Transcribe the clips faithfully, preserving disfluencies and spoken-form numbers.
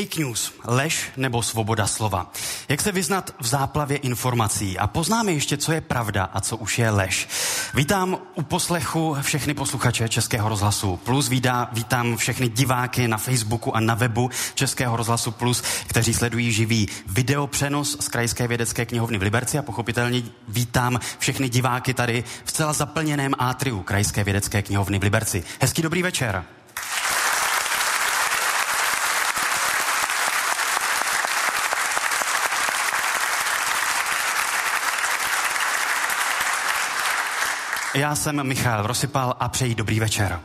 Fake news, lež nebo svoboda slova. Jak se vyznat v záplavě informací a poznáme ještě, co je pravda a co už je lež. Vítám u poslechu všechny posluchače Českého rozhlasu Plus, vítá, vítám všechny diváky na Facebooku a na webu Českého rozhlasu Plus, kteří sledují živý videopřenos z Krajské vědecké knihovny v Liberci a pochopitelně vítám všechny diváky tady v celá zaplněném átriu Krajské vědecké knihovny v Liberci. Hezký dobrý večer. Já jsem Michal Rosypal a přeji dobrý večer.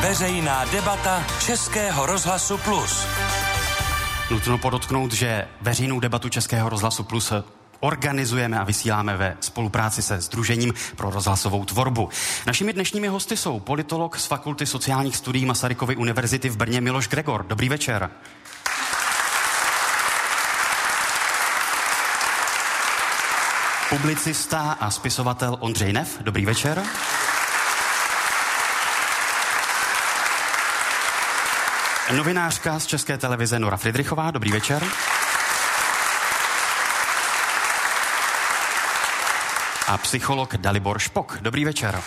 Veřejná debata Českého rozhlasu Plus. Nutno podotknout, že veřejnou debatu Českého rozhlasu Plus organizujeme a vysíláme ve spolupráci se Sdružením pro rozhlasovou tvorbu. Našimi dnešními hosty jsou politolog z Fakulty sociálních studií Masarykovy univerzity v Brně Miloš Gregor. Dobrý večer. Publicista a spisovatel Ondřej Neff. Dobrý večer. Novinářka z České televize Nora Fridrichová. Dobrý večer. A psycholog Dalibor Špok. Dobrý večer.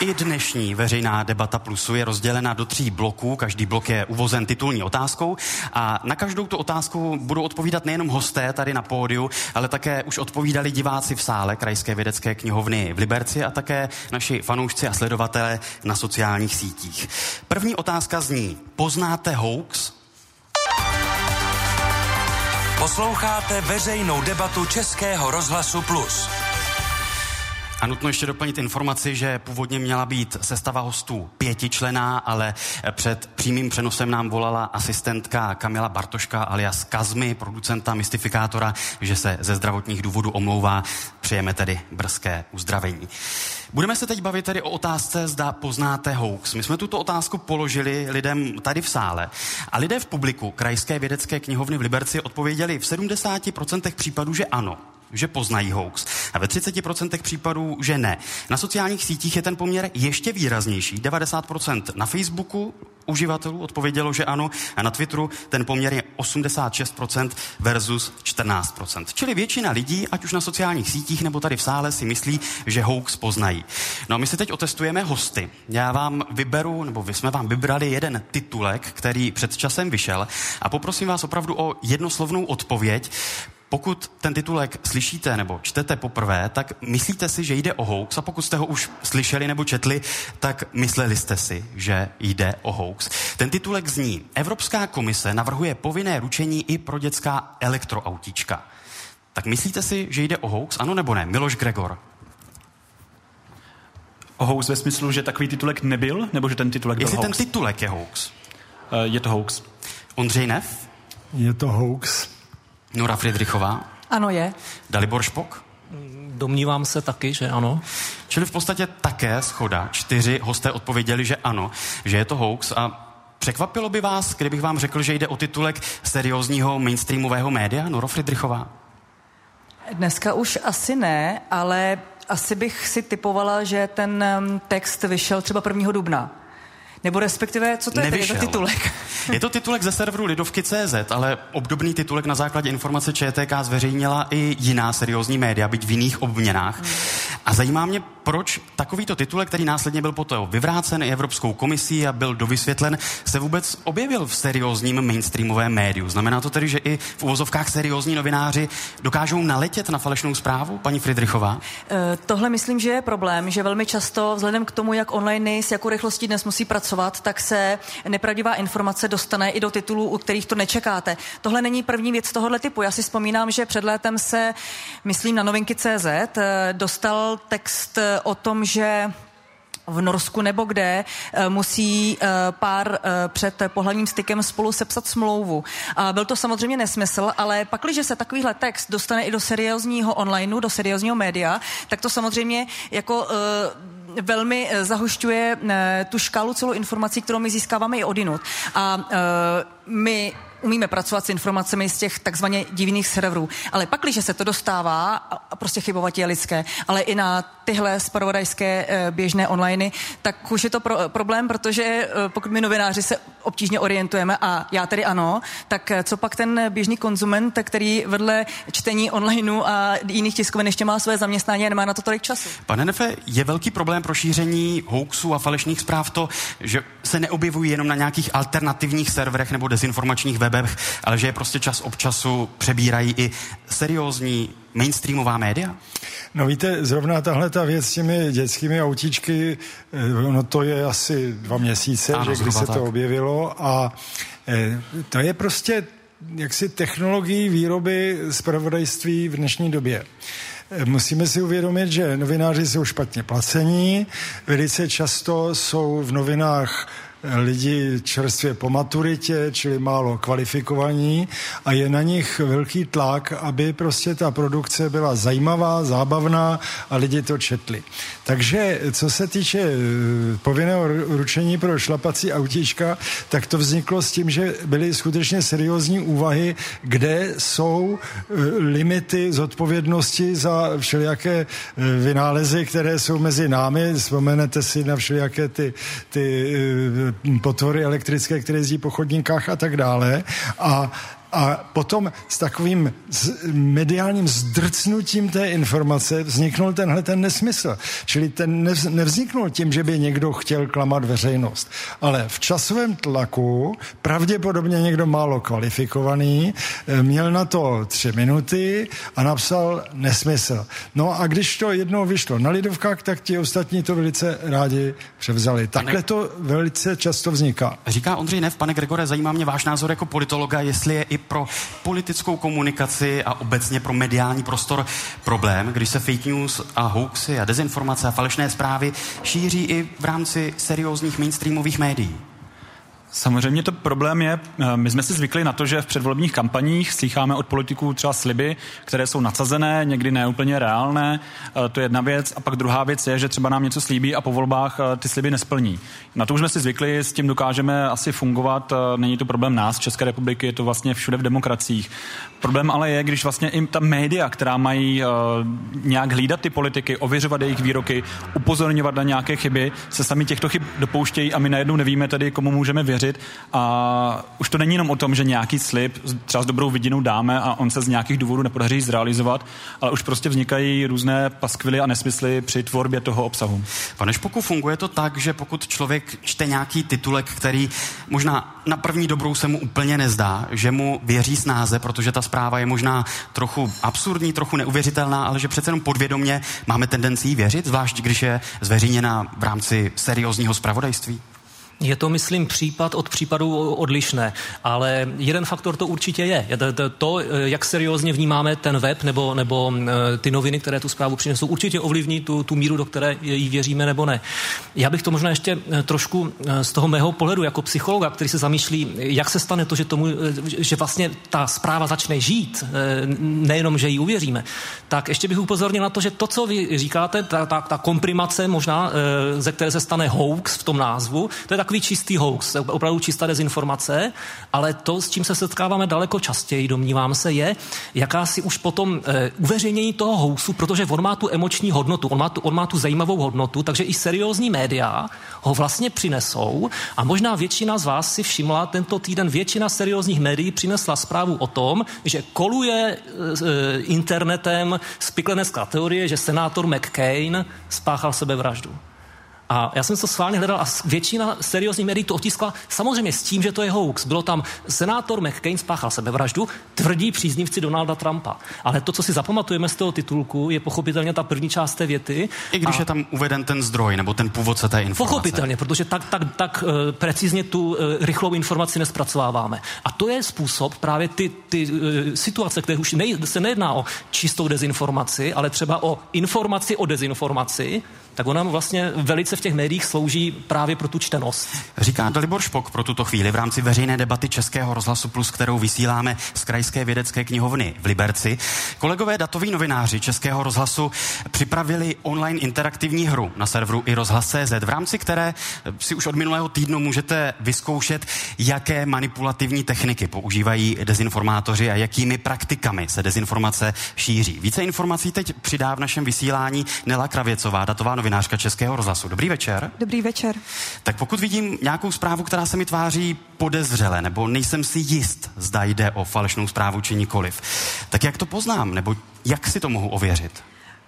I dnešní veřejná debata Plusu je rozdělena do tří bloků, každý blok je uvozen titulní otázkou a na každou tu otázku budou odpovídat nejenom hosté tady na pódiu, ale také už odpovídali diváci v sále Krajské vědecké knihovny v Liberci a také naši fanoušci a sledovatelé na sociálních sítích. První otázka zní, poznáte hoax? Posloucháte veřejnou debatu Českého rozhlasu Plus. A nutno ještě doplnit informaci, že původně měla být sestava hostů pětičlená, ale před přímým přenosem nám volala asistentka Kamila Bartoška alias Kazmy, producenta Mystifikátora, že se ze zdravotních důvodů omlouvá. Přejeme tedy brzké uzdravení. Budeme se teď bavit tedy o otázce, zda poznáte hoax. My jsme tuto otázku položili lidem tady v sále a lidé v publiku Krajské vědecké knihovny v Liberci odpověděli v sedmdesáti procentech případů, že ano, že poznají hoax. A ve třiceti procentech případů, že ne. Na sociálních sítích je ten poměr ještě výraznější. devadesát procent na Facebooku uživatelů odpovědělo, že ano. A na Twitteru ten poměr je osmdesát šest procent versus čtrnáct procent. Čili většina lidí, ať už na sociálních sítích nebo tady v sále, si myslí, že hoax poznají. No a my si teď otestujeme hosty. Já vám vyberu, nebo vy jsme vám vybrali jeden titulek, který před časem vyšel. A poprosím vás opravdu o jednoslovnou odpověď. Pokud ten titulek slyšíte nebo čtete poprvé, tak myslíte si, že jde o hoax a pokud jste ho už slyšeli nebo četli, tak mysleli jste si, že jde o hoax. Ten titulek zní Evropská komise navrhuje povinné ručení i pro dětská elektroautíčka. Tak myslíte si, že jde o hoax? Ano nebo ne? Miloš Gregor. O hoax ve smyslu, že takový titulek nebyl? Nebo že ten titulek byl hoax? Jestli ten titulek je hoax? Uh, je to hoax. Ondřej Neff? Je to hoax. Nora Fridrichová? Ano, je. Dalibor Špok? Domnívám se taky, že ano. Čili v podstatě také shoda. Čtyři hosté odpověděli, že ano, že je to hoax a překvapilo by vás, kdybych vám řekl, že jde o titulek seriózního mainstreamového média? Nora Fridrichová? Dneska už asi ne, ale asi bych si typovala, že ten text vyšel třeba prvního dubna. Nebo respektive, co to je, je to titulek? Je to titulek ze serveru Lidovky tečka cé zet, ale obdobný titulek na základě informace ČTK zveřejnila i jiná seriózní média, byť v jiných obměnách. Hmm. A zajímá mě, proč takovýto titulek, který následně byl poté vyvrácen i Evropskou komisí a byl dovysvětlen, se vůbec objevil v seriózním mainstreamovém médiu. Znamená to tedy, že i v uvozovkách seriózní novináři dokážou naletět na falešnou zprávu? Paní Fridrichová? E, tohle myslím, že je problém, že velmi často vzhledem k tomu, jak online, s jakou rychlostí dnes musí pracovat, tak se nepravdivá informace dostane i do titulů, u kterých to nečekáte. Tohle není první věc tohohle typu. Já si vzpomínám, že před létem se, myslím, na novinky tečka cé zet dostal text o tom, že v Norsku nebo kde musí pár před pohlavním stykem spolu sepsat smlouvu. A byl to samozřejmě nesmysl, ale pakliže se takovýhle text dostane i do seriózního onlineu, do seriózního média, tak to samozřejmě jako velmi zahušťuje tu škálu celou informací, kterou my získáváme i odinut. A my umíme pracovat s informacemi z těch takzvaně divných serverů. Ale pak, když se to dostává, a prostě chybovat je lidské, ale i na tyhle zpravodajské běžné onliney, tak už je to pro, problém, protože pokud my novináři se obtížně orientujeme, a já tedy ano, tak co pak ten běžný konzument, který vedle čtení onlineu a jiných tiskovin ještě má své zaměstnání a nemá na to tolik času? Pane Neffe, je velký problém pro šíření hoaxů a falešných zpráv to, že se neobjevují jenom na nějakých alternativních serverech nebo dezinformačních webech, ale že je prostě čas od času přebírají i seriózní mainstreamová média? No víte, zrovna tahle ta věc s těmi dětskými autíčky, no to je asi dva měsíce, ano, že když se tak to objevilo, a to je prostě jaksi technologií výroby zpravodajství v dnešní době. Musíme si uvědomit, že novináři jsou špatně placení, velice často jsou v novinách lidi čerstvě po maturitě, čili málo kvalifikovaní, a je na nich velký tlak, aby prostě ta produkce byla zajímavá, zábavná a lidi to četli. Takže co se týče povinného ručení pro šlapací autíčka, tak to vzniklo s tím, že byly skutečně seriózní úvahy, kde jsou limity zodpovědnosti za všelijaké vynálezy, které jsou mezi námi. Vzpomenete si na všelijaké ty, ty potvory elektrické, které jezdí po chodníkách a tak dále. A A potom s takovým mediálním zdrcnutím té informace vzniknul tenhle ten nesmysl. Čili ten nevzniknul tím, že by někdo chtěl klamat veřejnost. Ale v časovém tlaku pravděpodobně někdo málo kvalifikovaný měl na to tři minuty a napsal nesmysl. No a když to jednou vyšlo na Lidovkách, tak ti ostatní to velice rádi převzali. Takhle to velice často vzniká. Říká Ondřej Neff. Pane Gregore, zajímá mě váš názor jako politologa, jestli je i pro politickou komunikaci a obecně pro mediální prostor problém, když se fake news a hoaxy a dezinformace a falešné zprávy šíří i v rámci seriózních mainstreamových médií. Samozřejmě to problém je, my jsme si zvykli na to, že v předvolebních kampaních slýcháme od politiků třeba sliby, které jsou nadsazené, někdy neúplně reálné, to je jedna věc, a pak druhá věc je, že třeba nám něco slíbí a po volbách ty sliby nesplní. Na to už jsme si zvykli, s tím dokážeme asi fungovat, není to problém nás, České republiky, je to vlastně všude v demokraciích. Problém ale je, když vlastně i ta média, která mají nějak hlídat ty politiky, ověřovat jejich výroky, upozorňovat na nějaké chyby, se sami těchto chyb dopouštějí a my najednou nevíme tedy, komu můžeme věřit. A už to není jenom o tom, že nějaký slib třeba s dobrou vidinou dáme a on se z nějakých důvodů nepodaří zrealizovat, ale už prostě vznikají různé paskvily a nesmysly při tvorbě toho obsahu. Pane Špoku, funguje to tak, že pokud člověk čte nějaký titulek, který možná na první dobrou se mu úplně nezdá, že mu věří snáze, protože ta zpráva je možná trochu absurdní, trochu neuvěřitelná, ale že přece jenom podvědomě máme tendenci jí věřit, zvlášť když je zveřejněna v rámci seriózního zpravodajství? Je to, myslím, případ od případu odlišné, ale jeden faktor to určitě je. To, jak seriózně vnímáme ten web nebo, nebo ty noviny, které tu zprávu přinesou, určitě ovlivní tu, tu míru, do které jí věříme nebo ne. Já bych to možná ještě trošku z toho mého pohledu jako psychologa, který se zamýšlí, jak se stane to, že, tomu, že vlastně ta zpráva začne žít, nejenom, že jí uvěříme, tak ještě bych upozornil na to, že to, co vy říkáte, ta, ta, ta komprimace možná, ze které se stane hoax v tom názvu, to je takový čistý hoax, opravdu čistá dezinformace, ale to, s čím se setkáváme daleko častěji, domnívám se, je jakási už potom e, uveřejnění toho hoaxu, protože on má tu emoční hodnotu, on má tu, on má tu zajímavou hodnotu, takže i seriózní média ho vlastně přinesou a možná většina z vás si všimla, tento týden většina seriózních médií přinesla zprávu o tom, že koluje e, internetem spiklenecká teorie, že senátor McCain spáchal sebevraždu. A já jsem to schválně hledal a většina seriózních médií to otiskla samozřejmě s tím, že to je hoax. Bylo tam senátor McCain spáchal sebevraždu, tvrdí příznivci Donalda Trumpa. Ale to, co si zapamatujeme z toho titulku, je pochopitelně ta první část té věty. I když je tam uveden ten zdroj nebo ten původce té informace. Pochopitelně, protože tak, tak, tak uh, precizně tu uh, rychlou informaci nespracováváme. A to je způsob právě ty, ty uh, situace, které už nej, se nejedná o čistou dezinformaci, ale třeba o informaci o dezinformaci, tak on nám vlastně velice v těch médiích slouží právě pro tu čtenost. Říká Dalibor Špok pro tuto chvíli v rámci veřejné debaty Českého rozhlasu Plus, kterou vysíláme z Krajské vědecké knihovny v Liberci. Kolegové datoví novináři Českého rozhlasu připravili online interaktivní hru na serveru i rozhlas tečka cé zet, v rámci které si už od minulého týdnu můžete vyzkoušet, jaké manipulativní techniky používají dezinformátoři a jakými praktikami se dezinformace šíří. Více informací teď přidá v našem vysílání Nela Kravěcová, datová novinářka Českého rozhlasu. Dobrý večer. Dobrý večer. Tak pokud vidím nějakou zprávu, která se mi tváří podezřele, nebo nejsem si jist, zda jde o falešnou zprávu či nikoliv, tak jak to poznám, nebo jak si to mohu ověřit?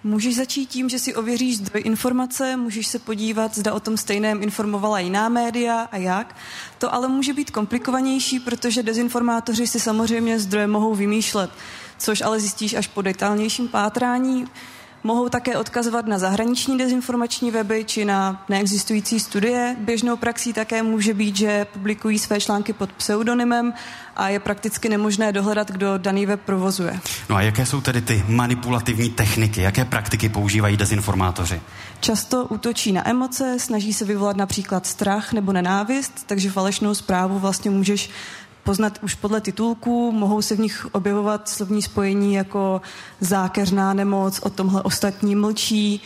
Můžeš začít tím, že si ověříš zdroj informace, můžeš se podívat, zda o tom stejném informovala jiná média a jak. To ale může být komplikovanější, protože dezinformátoři si samozřejmě zdroje mohou vymýšlet, což ale zjistíš až po detailnějším pátrání. Mohou také odkazovat na zahraniční dezinformační weby či na neexistující studie. Běžnou praxí také může být, že publikují své články pod pseudonymem a je prakticky nemožné dohledat, kdo daný web provozuje. No a jaké jsou tedy ty manipulativní techniky? Jaké praktiky používají dezinformátoři? Často útočí na emoce, snaží se vyvolat například strach nebo nenávist, takže falešnou zprávu vlastně můžeš poznat už podle titulků, mohou se v nich objevovat slovní spojení jako zákeřná nemoc, o tomhle ostatní mlčí.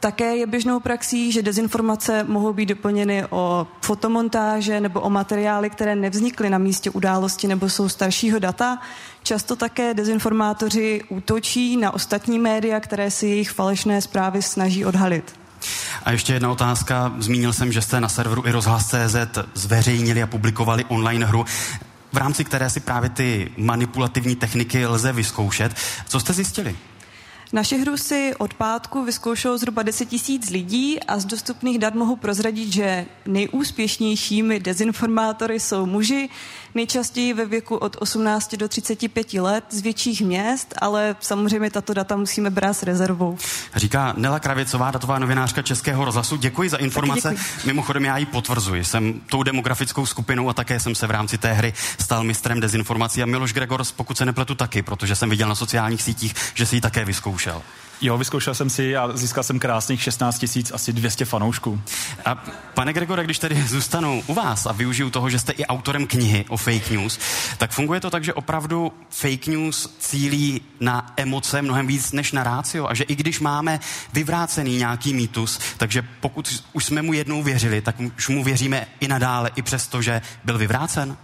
Také je běžnou praxí, že dezinformace mohou být doplněny o fotomontáže nebo o materiály, které nevznikly na místě události nebo jsou staršího data. Často také dezinformátoři útočí na ostatní média, které si jejich falešné zprávy snaží odhalit. A ještě jedna otázka. Zmínil jsem, že jste na serveru i rozhlas tečka cé zet zveřejnili a publikovali online hru, v rámci které si právě ty manipulativní techniky lze vyzkoušet. Co jste zjistili? Naši hru si od pátku vyzkoušelo zhruba deset tisíc lidí a z dostupných dat mohu prozradit, že nejúspěšnějšími dezinformátory jsou muži, nejčastěji ve věku od osmnácti do třiceti pěti let z větších měst, ale samozřejmě tato data musíme brát s rezervou. Říká Nela Kravěcová, datová novinářka Českého rozhlasu. Děkuji za informace. Děkuji. Mimochodem, já ji potvrzuji. Jsem tou demografickou skupinou a také jsem se v rámci té hry stal mistrem dezinformací a Miloš Gregor, pokud se nepletu, taky, protože jsem viděl na sociálních sítích, že si ji také vyzkoušel. Jo, vyzkoušel jsem si a získal jsem krásných šestnáct tisíc, asi dvě stě fanoušků. A pane Gregore, když tedy zůstanu u vás a využiju toho, že jste i autorem knihy o fake news, tak funguje to tak, že opravdu fake news cílí na emoce mnohem víc než na rácio a že i když máme vyvrácený nějaký mýtus, takže pokud už jsme mu jednou věřili, tak už mu věříme i nadále, i přesto, že byl vyvrácen?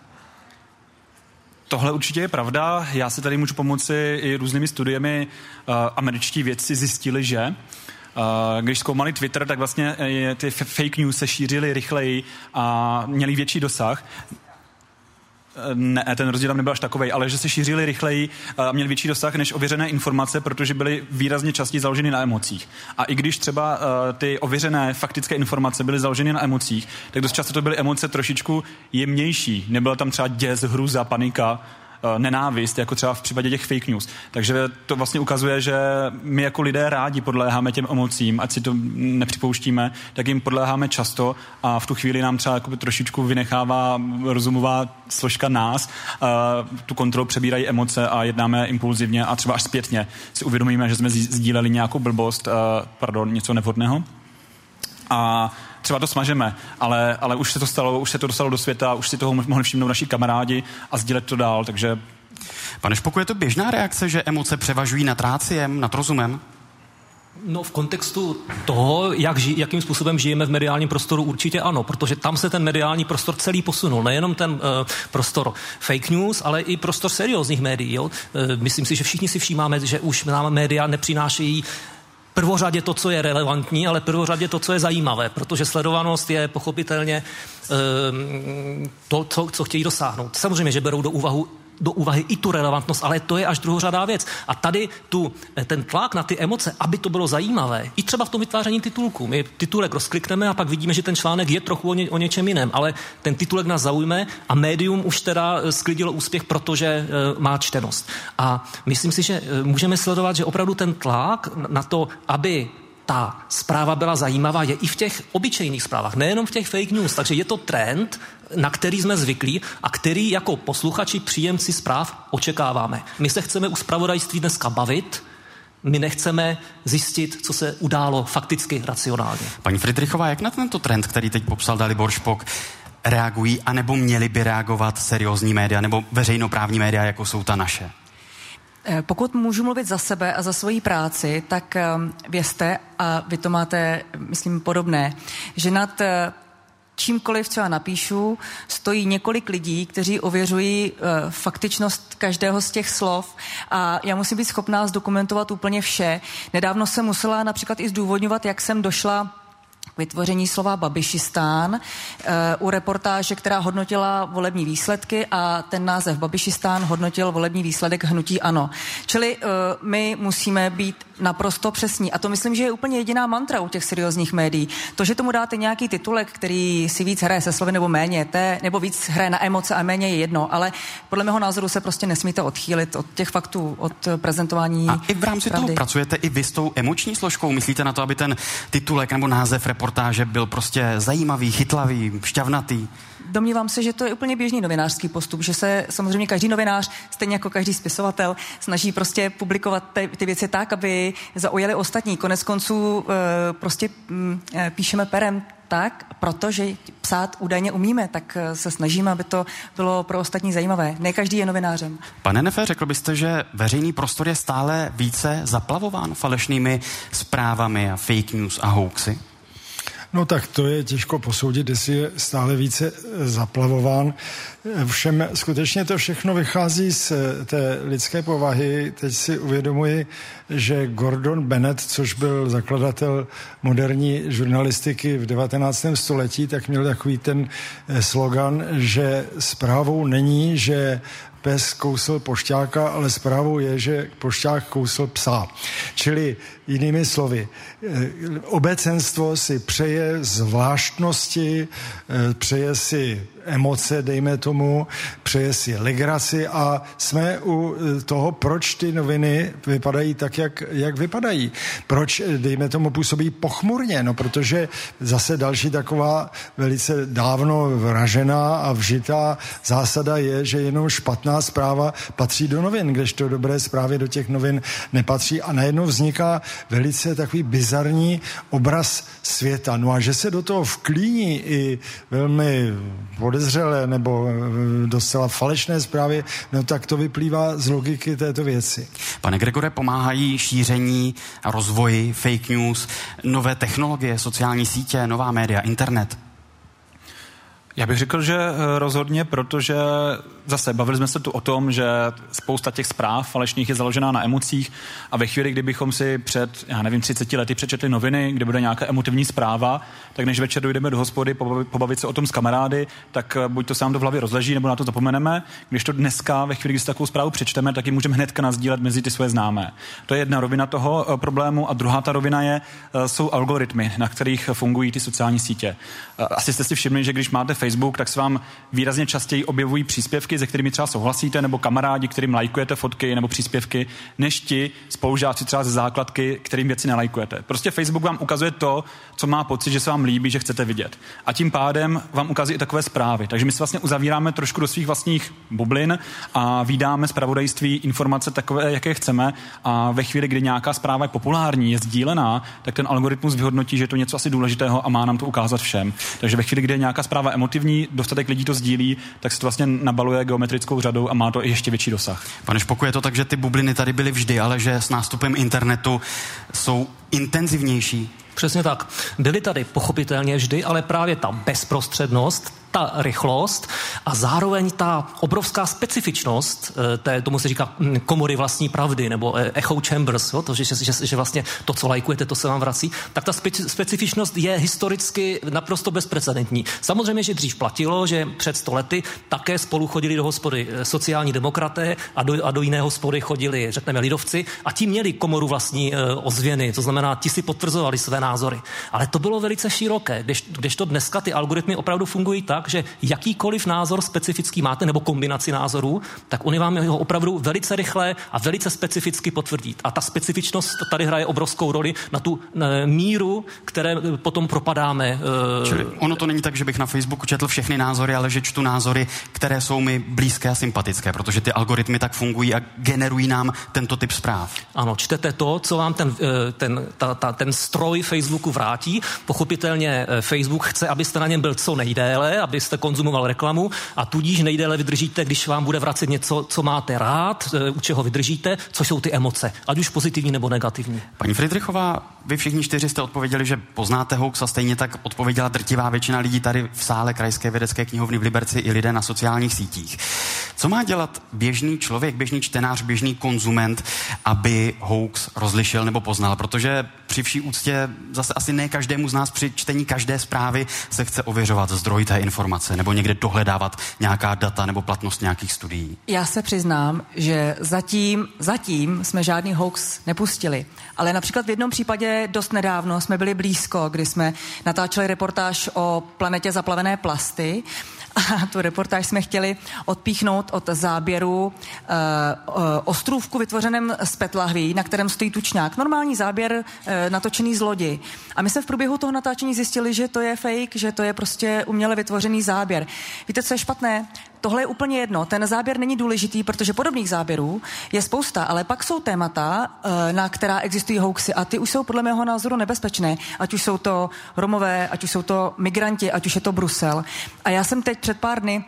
Tohle určitě je pravda. Já si tady můžu pomoci i různými studiemi. Uh, američtí vědci zjistili, že uh, když zkoumali Twitter, tak vlastně je, ty f- fake news se šířily rychleji a měly větší dosah. Ne, ten rozdíl tam nebyl až takovej, ale že se šířili rychleji a měli větší dosah než ověřené informace, protože byly výrazně častěji založeny na emocích. A i když třeba ty ověřené faktické informace byly založeny na emocích, tak dost často to byly emoce trošičku jemnější. Nebyla tam třeba děs, hruza, panika, nenávist, jako třeba v případě těch fake news. Takže to vlastně ukazuje, že my jako lidé rádi podléháme těm emocím, ať si to nepřipouštíme, tak jim podléháme často a v tu chvíli nám třeba jako trošičku vynechává rozumová složka nás, tu kontrolu přebírají emoce a jednáme impulzivně a třeba až zpětně si uvědomíme, že jsme sdíleli nějakou blbost, pardon, něco nevhodného. A třeba to smažeme, ale, ale už se to stalo, už se to dostalo do světa, už si toho mohli všimnout naši kamarádi a sdílet to dál, takže... Pane Špoku, je to běžná reakce, že emoce převažují nad ráciem, nad rozumem? No v kontextu toho, jak ži, jakým způsobem žijeme v mediálním prostoru, určitě ano, protože tam se ten mediální prostor celý posunul. Nejenom ten uh, prostor fake news, ale i prostor seriózních médií. Jo? Uh, myslím si, že všichni si všímáme, že už nám média nepřinášejí prvořadě to, co je relevantní, ale prvořadě to, co je zajímavé, protože sledovanost je pochopitelně um, to, co, co chtějí dosáhnout. Samozřejmě, že berou do úvahu do úvahy i tu relevantnost, ale to je až druhořadá věc. A tady tu, ten tlak na ty emoce, aby to bylo zajímavé, i třeba v tom vytváření titulku. My titulek rozklikneme a pak vidíme, že ten článek je trochu o, ně, o něčem jiném, ale ten titulek nás zaujme a médium už teda sklidilo úspěch, protože e, má čtenost. A myslím si, že můžeme sledovat, že opravdu ten tlak na to, aby ta zpráva byla zajímavá, je i v těch obyčejných zprávách, nejenom v těch fake news. Takže je to trend, na který jsme zvyklí a který jako posluchači, příjemci zpráv očekáváme. My se chceme u zpravodajství dneska bavit, My nechceme zjistit, co se událo fakticky racionálně. Paní Fridrichová, jak na tento trend, který teď popsal Dalibor Špok, reagují, anebo měli by reagovat seriózní média, nebo veřejnoprávní média, jako jsou ta naše? Pokud můžu mluvit za sebe a za svoji práci, tak vězte, a vy to máte, myslím, podobné, že nad čímkoliv, co já napíšu, stojí několik lidí, kteří ověřují e, faktičnost každého z těch slov, a já musím být schopná zdokumentovat úplně vše. Nedávno jsem musela například i zdůvodňovat, jak jsem došla k vytvoření slova Babišistán e, u reportáže, která hodnotila volební výsledky, a ten název Babišistán hodnotil volební výsledek hnutí ANO. Čili e, my musíme být naprosto přesní. A to myslím, že je úplně jediná mantra u těch seriózních médií. To, že tomu dáte nějaký titulek, který si víc hraje se slovy nebo méně, té, nebo víc hraje na emoce a méně je jedno, ale podle mého názoru se prostě nesmíte odchýlit od těch faktů, od prezentování. A i v rámci pravdy. Toho pracujete i vy s tou emoční složkou? Myslíte na to, aby ten titulek nebo název reportáže byl prostě zajímavý, chytlavý, šťavnatý? Domnívám se, že to je úplně běžný novinářský postup, že se samozřejmě každý novinář, stejně jako každý spisovatel, snaží prostě publikovat ty, ty věci tak, aby zaujali ostatní. Konec konců e, prostě m, e, píšeme perem tak, protože psát údajně umíme, tak se snažíme, aby to bylo pro ostatní zajímavé. Ne každý je novinářem. Pane Neffe, řekl byste, že veřejný prostor je stále více zaplavován falešnými zprávami a fake news a hoaxy? No tak to je těžko posoudit, jestli je stále více zaplavován. Všem, skutečně to všechno vychází z té lidské povahy. Teď si uvědomuji, že Gordon Bennett, což byl zakladatel moderní žurnalistiky v devatenáctém století, tak měl takový ten slogan, že zprávou není, že pes kousl pošťáka, ale zprávou je, že pošťák kousl psa. Čili jinými slovy, obecenstvo si přeje zvláštnosti, přeje si emoce, dejme tomu, přeje si legraci, a jsme u toho, proč ty noviny vypadají tak, jak, jak vypadají. Proč, dejme tomu, působí pochmurně? No, protože zase další taková velice dávno vražená a vžitá zásada je, že jenom špatná zpráva patří do novin, kdežto dobré zprávy do těch novin nepatří, a najednou vzniká velice takový bizarní obraz světa. No a že se do toho vklíní i velmi podezřelé nebo docela falešné zprávy, no tak to vyplývá z logiky této věci. Pane Gregore, pomáhají šíření a rozvoji fake news nové technologie, sociální sítě, nová média, internet? Já bych řekl, že rozhodně, protože zase bavili jsme se tu o tom, že spousta těch zpráv falešných je založená na emocích, a ve chvíli, kdybychom si před, já nevím, třiceti lety přečetli noviny, kde bude nějaká emotivní zpráva, tak než večer dojdeme do hospody pobavit se o tom s kamarády, tak buď to se nám to v hlavě rozleží, nebo na to zapomeneme. Když to dneska, ve chvíli, když si takovou zprávu přečteme, tak ji můžeme hnedka nasdílet mezi ty svoje známé. To je jedna rovina toho problému, a druhá ta rovina je, jsou algoritmy, na kterých fungují ty sociální sítě. Asi jste si všimli, že když máte Facebook, tak se vám výrazně častěji objevují příspěvky, se kterými třeba souhlasíte, nebo kamarádi, kterým lajkujete fotky nebo příspěvky, než ti spolužáci třeba ze základky, kterým věci nelajkujete. Prostě Facebook vám ukazuje to, co má pocit, že se vám líbí, že chcete vidět. A tím pádem vám ukazuje i takové zprávy. Takže my se vlastně uzavíráme trošku do svých vlastních bublin a vídáme zpravodajství informace takové, jaké chceme, a ve chvíli, kdy nějaká zpráva je populární, je sdílená, tak ten algoritmus vyhodnotí, že je to něco asi důležitého, a má nám to ukázat všem. Takže ve chvíli, kdy je nějaká zpráva emotivní, dostatek lidí to sdílí, tak se to vlastně nabaluje geometrickou řadou a má to i ještě větší dosah. Pane Špoku, je to tak, že ty bubliny tady byly vždy, ale že s nástupem internetu jsou intenzivnější? Přesně tak. Byly tady pochopitelně vždy, ale právě ta bezprostřednost, ta rychlost a zároveň ta obrovská specifičnost, té, tomu se říká komory vlastní pravdy, nebo echo chambers, jo, to, že, že, že vlastně to, co lajkujete, to se vám vrací, tak ta speci- specifičnost je historicky naprosto bezprecedentní. Samozřejmě, že dřív platilo, že před sto lety také spolu chodili do hospody sociální demokraté a do, a do jiné hospody chodili, řekneme, lidovci, a ti měli komoru vlastní e, ozvěny, to znamená, ti si potvrzovali své názory. Ale to bylo velice široké, když, když to dneska ty algoritmy opravdu fungují tak, tak, že jakýkoliv názor specifický máte nebo kombinaci názorů, tak oni vám ho opravdu velice rychle a velice specificky potvrdí. A ta specifičnost tady hraje obrovskou roli na tu míru, které potom propadáme. Čili ono to není tak, že bych na Facebooku četl všechny názory, ale že čtu názory, které jsou mi blízké a sympatické, protože ty algoritmy tak fungují a generují nám tento typ zpráv. Ano, čtete to, co vám ten, ten, ta, ta, ten stroj Facebooku vrátí. Pochopitelně Facebook chce, abyste na něm byl co nejdéle, abyste konzumoval reklamu a tudíž nejdéle vydržíte, když vám bude vracet něco, co máte rád, u čeho vydržíte, co jsou ty emoce, ať už pozitivní nebo negativní. Paní Fridrichová, vy všichni čtyři jste odpověděli, že poznáte hoax a stejně tak odpověděla drtivá většina lidí tady v sále Krajské vědecké knihovny v Liberci i lidé na sociálních sítích. Co má dělat běžný člověk, běžný čtenář, běžný konzument, aby hoax rozlišil nebo poznal? Protože při vší úctě zase asi ne každému z nás při čtení každé zprávy se chce ověřovat zdroj té informace nebo někde dohledávat nějaká data nebo platnost nějakých studií. Já se přiznám, že zatím, zatím jsme žádný hoax nepustili. Ale například v jednom případě dost nedávno jsme byli blízko, kdy jsme natáčeli reportáž o planetě zaplavené plasty a tu reportáž jsme chtěli odpíchnout od záběru e, e, ostrůvku vytvořeném z pet lahví, na kterém stojí tučňák. Normální záběr e, natočený z lodi. A my jsme v průběhu toho natáčení zjistili, že to je fake, že to je prostě uměle vytvořený záběr. Víte, co je špatné? Tohle je úplně jedno. Ten záběr není důležitý, protože podobných záběrů je spousta, ale pak jsou témata, na která existují hoaxy a ty už jsou podle mého názoru nebezpečné. Ať už jsou to Romové, ať už jsou to migranti, ať už je to Brusel. A já jsem teď před pár dny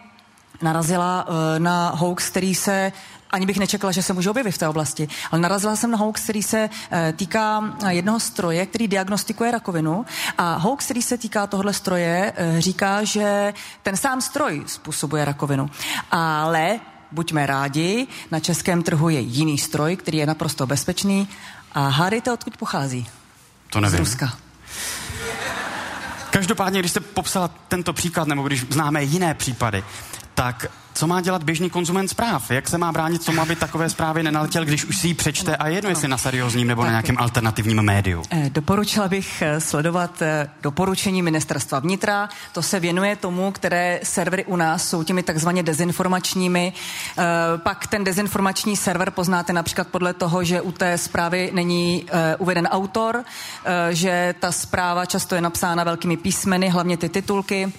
narazila na hoax, který se ani bych nečekala, že se může objevit v té oblasti. Ale narazila jsem na hoax, který se e, týká jednoho stroje, který diagnostikuje rakovinu. A hoax, který se týká tohohle stroje, e, říká, že ten sám stroj způsobuje rakovinu. Ale buďme rádi, na českém trhu je jiný stroj, který je naprosto bezpečný. A hádejte, odkud pochází? To nevím. Z Ruska. Každopádně, když jste popsala tento příklad, nebo když známe jiné případy, tak co má dělat běžný konzument zpráv? Jak se má bránit tomu, aby takové zprávy nenaletěl, když už si ji přečte a jedno, jestli na seriózním nebo na nějakém alternativním médiu? Doporučila bych sledovat doporučení ministerstva vnitra. To se věnuje tomu, které servery u nás jsou těmi takzvaně dezinformačními. Pak ten dezinformační server poznáte například podle toho, že u té zprávy není uveden autor, že ta zpráva často je napsána velkými písmeny, hlavně ty titulky.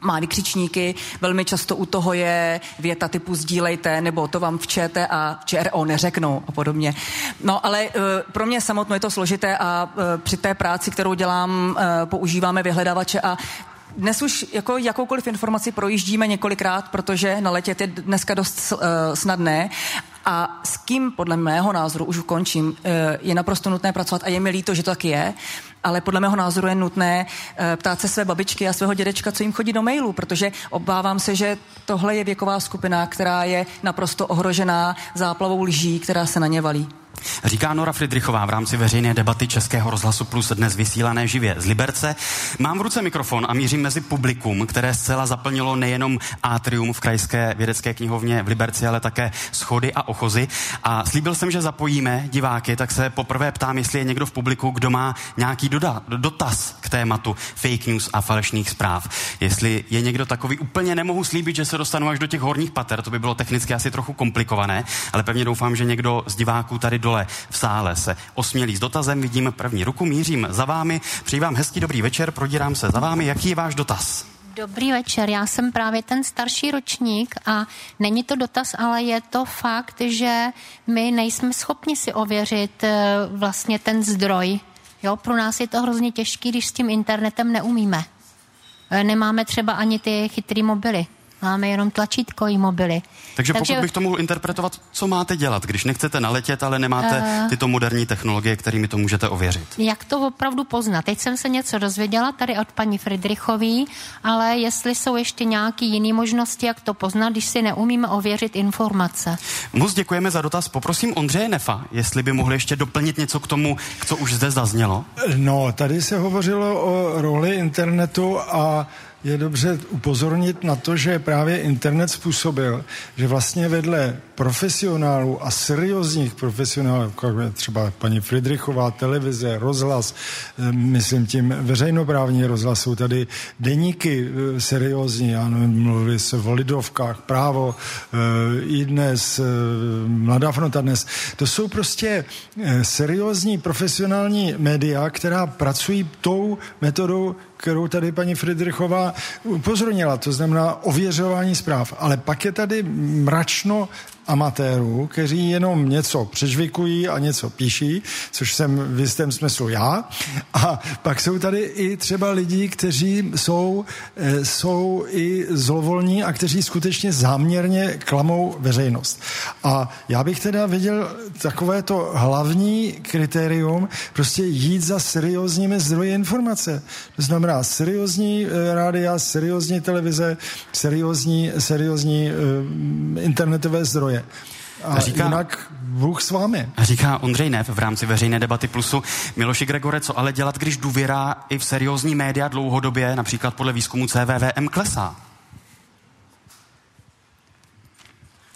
Má vykřičníky, velmi často u toho je věta typu sdílejte, nebo to vám v ČT a ČRO neřeknou a podobně. No ale e, pro mě samotnou je to složité a e, při té práci, kterou dělám, e, používáme vyhledavače a dnes už jako jakoukoliv informaci projíždíme několikrát, protože naletět je dneska dost e, snadné. A s kým, podle mého názoru, už ukončím, je naprosto nutné pracovat a je mi líto, že to tak je, ale podle mého názoru je nutné ptát se své babičky a svého dědečka, co jim chodí do mailů, protože obávám se, že tohle je věková skupina, která je naprosto ohrožená záplavou lží, která se na ně valí. Říká Nora Fridrichová v rámci veřejné debaty Českého rozhlasu Plus dnes vysílané živě z Liberce. Mám v ruce mikrofon a mířím mezi publikum, které zcela zaplnilo nejenom atrium v Krajské vědecké knihovně v Liberci, ale také schody a ochozy. A slíbil jsem, že zapojíme diváky, tak se poprvé ptám, jestli je někdo v publiku, kdo má nějaký doda- dotaz k tématu fake news a falešných zpráv. Jestli je někdo takový, úplně nemohu slíbit, že se dostanu až do těch horních pater, to by bylo technicky asi trochu komplikované, ale pevně doufám, že někdo z diváků tady dole v sále se osmělí s dotazem, vidím první ruku, mířím za vámi, přeji vám hezký dobrý večer, prodírám se za vámi, jaký je váš dotaz? Dobrý večer, já jsem právě ten starší ročník a není to dotaz, ale je to fakt, že my nejsme schopni si ověřit vlastně ten zdroj. Jo, pro nás je to hrozně těžké, když s tím internetem neumíme. Nemáme třeba ani ty chytrý mobily. Máme jenom tlačítko i mobily. Takže, Takže pokud bych to mohl interpretovat, co máte dělat, když nechcete naletět, ale nemáte uh, tyto moderní technologie, kterými to můžete ověřit? Jak to opravdu poznat? Teď jsem se něco dozvěděla tady od paní Fridrichové, ale jestli jsou ještě nějaké jiné možnosti, jak to poznat, když si neumíme ověřit informace. Moc děkujeme za dotaz. Poprosím Ondřeje Neffa, jestli by mohl ještě doplnit něco k tomu, co už zde zaznělo. No, tady se hovořilo o roli internetu a je dobře upozornit na to, že právě internet způsobil, že vlastně vedle profesionálů a seriózních profesionálů, jako třeba paní Fridrichová, televize, rozhlas, myslím tím veřejnoprávní rozhlas, jsou tady deníky seriózní, ano, mluví se o Lidovkách, Právo, i dnes, Mladá fronta dnes. To jsou prostě seriózní profesionální média, která pracují tou metodou, kterou tady paní Fridrichová upozornila, to znamená ověřování zpráv. Ale pak je tady mračno amatérů, kteří jenom něco přežvikují a něco píší, což jsem v jistém smyslu já. A pak jsou tady i třeba lidi, kteří jsou, jsou i zlovolní a kteří skutečně záměrně klamou veřejnost. A já bych teda viděl takovéto hlavní kritérium, prostě jít za seriózními zdroji informace. To znamená seriózní rádia, seriózní televize, seriózní, seriózní internetové zdroje. A říká, jinak Bůh s vámi. Říká Ondřej Neff v rámci veřejné debaty Plusu. Miloši Gregore, co ale dělat, když důvěra i v seriózní média dlouhodobě, například podle výzkumu C V V M, klesá?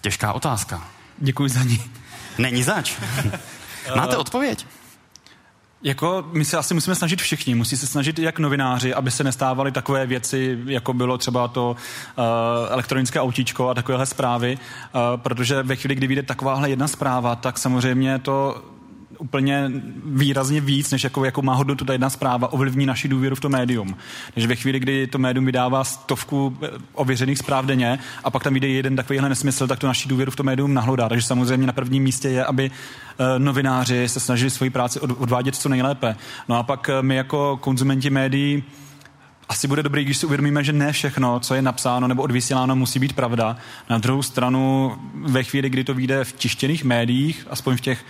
Těžká otázka. Děkuji za ní. Není zač. Máte odpověď? Jako, my se asi musíme snažit všichni, musí se snažit jak novináři, aby se nestávaly takové věci, jako bylo třeba to uh, elektronické autíčko a takovéhle zprávy, uh, protože ve chvíli, kdy vyjde takováhle jedna zpráva, tak samozřejmě to úplně výrazně víc, než jako, jako má hodnotu ta jedna zpráva, ovlivní naši důvěru v to médium. Takže ve chvíli, kdy to médium vydává stovku ověřených zpráv denně a pak tam jde jeden takovýhle nesmysl, tak to naši důvěru v to médium nahlodá. Takže samozřejmě na prvním místě je, aby novináři se snažili svoji práci odvádět co nejlépe. No a pak my jako konzumenti médií asi bude dobré, když si uvědomíme, že ne všechno, co je napsáno nebo odvysíláno, musí být pravda. Na druhou stranu, ve chvíli, kdy to vyjde v tištěných médiích, aspoň v těch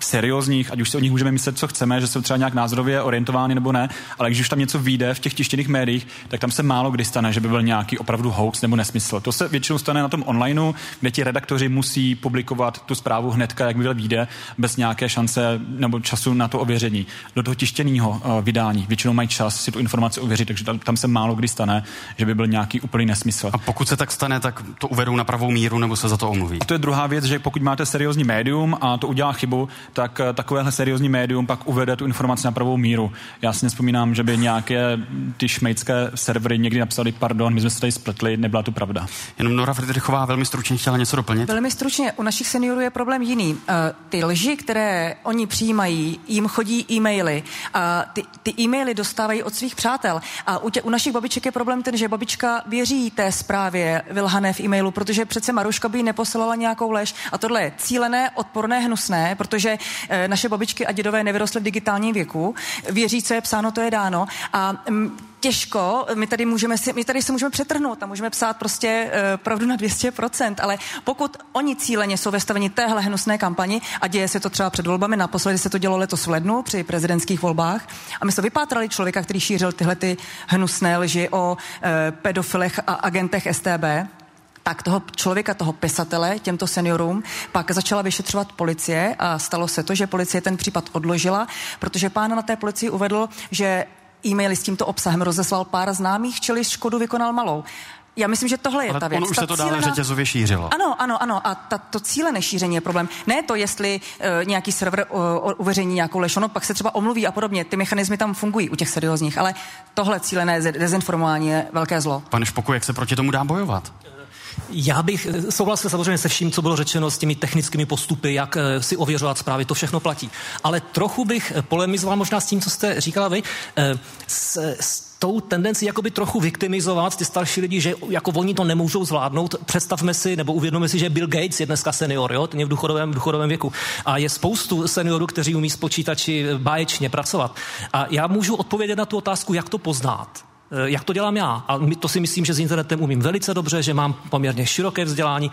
seriózních, ať už si o nich můžeme myslet, co chceme, že jsou třeba nějak názorově orientovány nebo ne, ale když už tam něco vyjde v těch tištěných médiích, tak tam se málo kdy stane, že by byl nějaký opravdu hoax nebo nesmysl. To se většinou stane na tom onlineu, kde ti redaktoři musí publikovat tu zprávu hnedka, jak by vyjde, bez nějaké šance nebo času na to ověření. Do toho tištěného vydání většinou mají čas si tu informaci ověřit, takže tam se málo kdy stane, že by byl nějaký úplný nesmysl. A pokud se tak stane, tak to uvedou na pravou míru nebo se za to omluví. A to je druhá věc, že pokud máte seriózní médium a to udělá chybu, tak takovéhle seriózní médium pak uvede tu informaci na pravou míru. Já si nevzpomínám, že by nějaké ty šmejdské servery někdy napsali pardon, my jsme se tady spletli, nebyla to pravda. Jenom Nora Fridrichová velmi stručně chtěla něco doplnit. Velmi stručně, u našich seniorů je problém jiný. Ty lži, které oni přijímají, jim chodí e-maily. A ty, ty e-maily dostávají od svých přátel. A u, tě, u našich babiček je problém ten, že babička věří té zprávě vylhané v e-mailu, protože přece Maruška by jí neposlala nějakou lež. A tohle je cílené, odporné, hnusné, protože e, naše babičky a dědové nevyrostly v digitálním věku, věří, co je psáno, to je dáno a m, těžko, my tady, můžeme si, my tady se můžeme přetrhnout a můžeme psát prostě e, pravdu na dvě stě procent, ale pokud oni cíleně jsou vystaveni téhle hnusné kampani a děje se to třeba před volbami, naposledy se to dělo letos v lednu při prezidentských volbách a my jsme vypátrali člověka, který šířil tyhle ty hnusné lži o e, pedofilech a agentech S T B, tak toho člověka, toho pisatele, těmto seniorům, pak začala vyšetřovat policie a stalo se to, že policie ten případ odložila, protože pán na té policii uvedl, že e-maily s tímto obsahem rozeslal pár známých, čili škodu vykonal malou. Já myslím, že tohle je ale ta věc. Ale už ta se to cílená... dále řetězově šířilo. Ano, ano, ano. A ta, to cílené šíření je problém. Ne to, jestli uh, nějaký server uh, uveřejní nějakou lež, ono pak se třeba omluví a podobně. Ty mechanismy tam fungují u těch seriózních, ale tohle cílené dezinformování je velké zlo. Pane Špoku, jak se proti tomu dá bojovat? Já bych souhlasil samozřejmě se vším, co bylo řečeno s těmi technickými postupy, jak si ověřovat zprávy, to všechno platí. Ale trochu bych polemizoval možná s tím, co jste říkala vy, s, s tou tendenci jakoby trochu viktimizovat ty starší lidi, že jako oni to nemůžou zvládnout. Představme si, nebo uvědomme si, že Bill Gates je dneska senior, jo? Ten je v důchodovém, v důchodovém věku. A je spoustu seniorů, kteří umí s počítači báječně pracovat. A já můžu odpovědět na tu otázku, jak to poznat. Jak to dělám já? A to si myslím, že s internetem umím velice dobře, že mám poměrně široké vzdělání.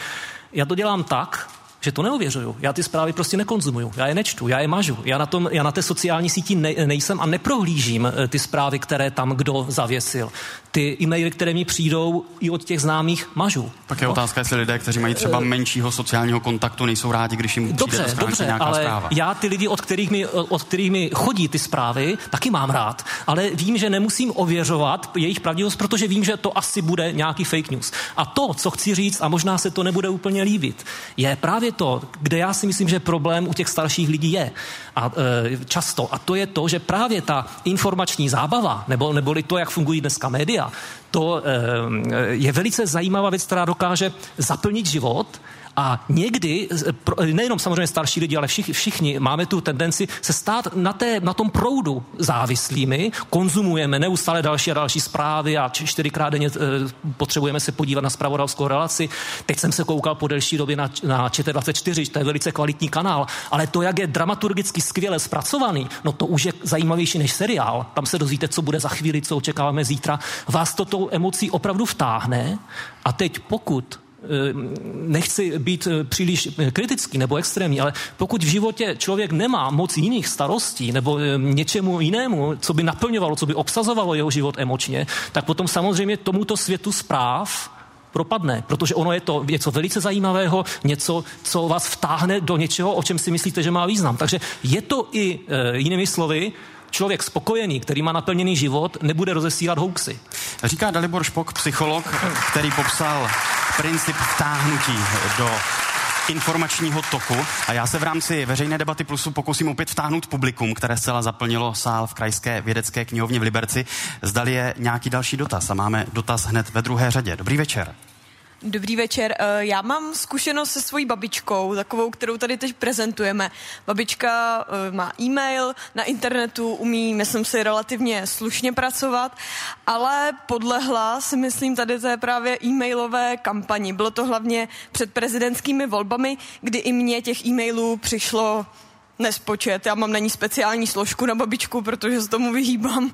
Já to dělám tak, že to neověřuju. Já ty zprávy prostě nekonzumuju, já je nečtu, já je mažu. Já na, tom, já na té sociální síti ne, nejsem a neprohlížím ty zprávy, které tam kdo zavěsil. Ty e-maily, které mi přijdou i od těch známých, mažu. Tak je no? otázka, jestli lidé, kteří mají třeba menšího sociálního kontaktu, nejsou rádi, když jim přijde dobře, dobře, nějaká ale zpráva. Já ty lidi, od kterých, mi, od kterých mi chodí ty zprávy, taky mám rád, ale vím, že nemusím ověřovat jejich pravdivost, protože vím, že to asi bude nějaký fake news. A to, co chci říct, a možná se to nebude úplně líbit, je právě to, kde já si myslím, že problém u těch starších lidí je a, e, často. A to je to, že právě ta informační zábava, nebo, neboli to, jak fungují dneska média, to e, je velice zajímavá věc, která dokáže zaplnit život. A někdy, nejenom samozřejmě starší lidi, ale všichni, všichni máme tu tendenci se stát na, té, na tom proudu závislými, konzumujeme neustále další a další zprávy a čtyřikrát denně potřebujeme se podívat na zpravodajskou relaci. Teď jsem se koukal po delší době na, na ČT dvacet čtyři, to je velice kvalitní kanál, ale to, jak je dramaturgicky skvěle zpracovaný, no to už je zajímavější než seriál. Tam se dozvíte, co bude za chvíli, co očekáváme zítra. Vás to tou emocí opravdu vtáhne a teď pokud nechci být příliš kritický nebo extrémní, ale pokud v životě člověk nemá moc jiných starostí nebo něčemu jinému, co by naplňovalo, co by obsazovalo jeho život emočně, tak potom samozřejmě tomuto světu zpráv propadne, protože ono je to něco velice zajímavého, něco, co vás vtáhne do něčeho, o čem si myslíte, že má význam. Takže je to i jinými slovy, člověk spokojený, který má naplněný život, nebude rozesílat hoaxy. Říká Dalibor Špok, psycholog, který popsal princip vtáhnutí do informačního toku. A já se v rámci veřejné debaty Plusu pokusím opět vtáhnout publikum, které zcela zaplnilo sál v Krajské vědecké knihovně v Liberci. Zdali je nějaký další dotaz a máme dotaz hned ve druhé řadě. Dobrý večer. Dobrý večer. Já mám zkušenost se svojí babičkou, takovou, kterou tady teď prezentujeme. Babička má e-mail, na internetu umí, myslím si, relativně slušně pracovat, ale podlehla, si myslím, tady té právě e-mailové kampani. Bylo to hlavně před prezidentskými volbami, kdy i mně těch e-mailů přišlo nespočet. Já mám na ní speciální složku na babičku, protože se tomu vyhýbám.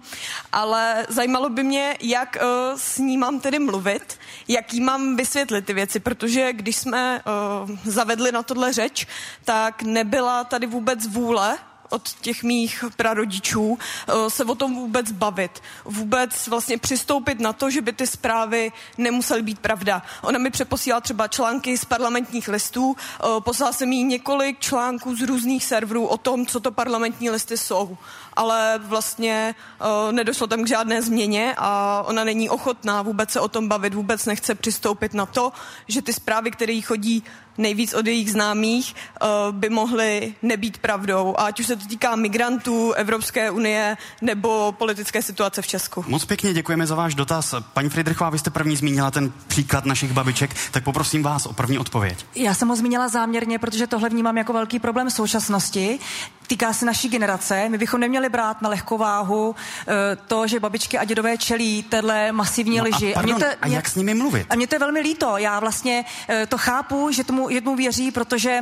Ale zajímalo by mě, jak uh, s ní mám tedy mluvit, jak jí mám vysvětlit ty věci, protože když jsme uh, zavedli na tohle řeč, tak nebyla tady vůbec vůle od těch mých prarodičů uh, se o tom vůbec bavit. Vůbec vlastně přistoupit na to, že by ty zprávy nemusely být pravda. Ona mi přeposílala třeba články z parlamentních listů, uh, poslala jsem jí několik článků z různých serverů o tom, co to parlamentní listy jsou. Ale vlastně uh, nedošlo tam k žádné změně a ona není ochotná vůbec se o tom bavit, vůbec nechce přistoupit na to, že ty zprávy, které jí chodí nejvíc od jejich známých, by mohly nebýt pravdou. Ať už se to týká migrantů, Evropské unie nebo politické situace v Česku. Moc pěkně děkujeme za váš dotaz. Paní Fridrichová, vy jste první zmínila ten příklad našich babiček, tak poprosím vás o první odpověď. Já jsem ho zmínila záměrně, protože tohle vnímám jako velký problém současnosti. Týká se naší generace. My bychom neměli brát na lehkou váhu to, že babičky a dědové čelí téhle masivní no lži. A, pardon, a, mě to, a jak mě, s nimi mluvit? A mě to je velmi líto. Já vlastně to chápu, že tomu jednou věří, protože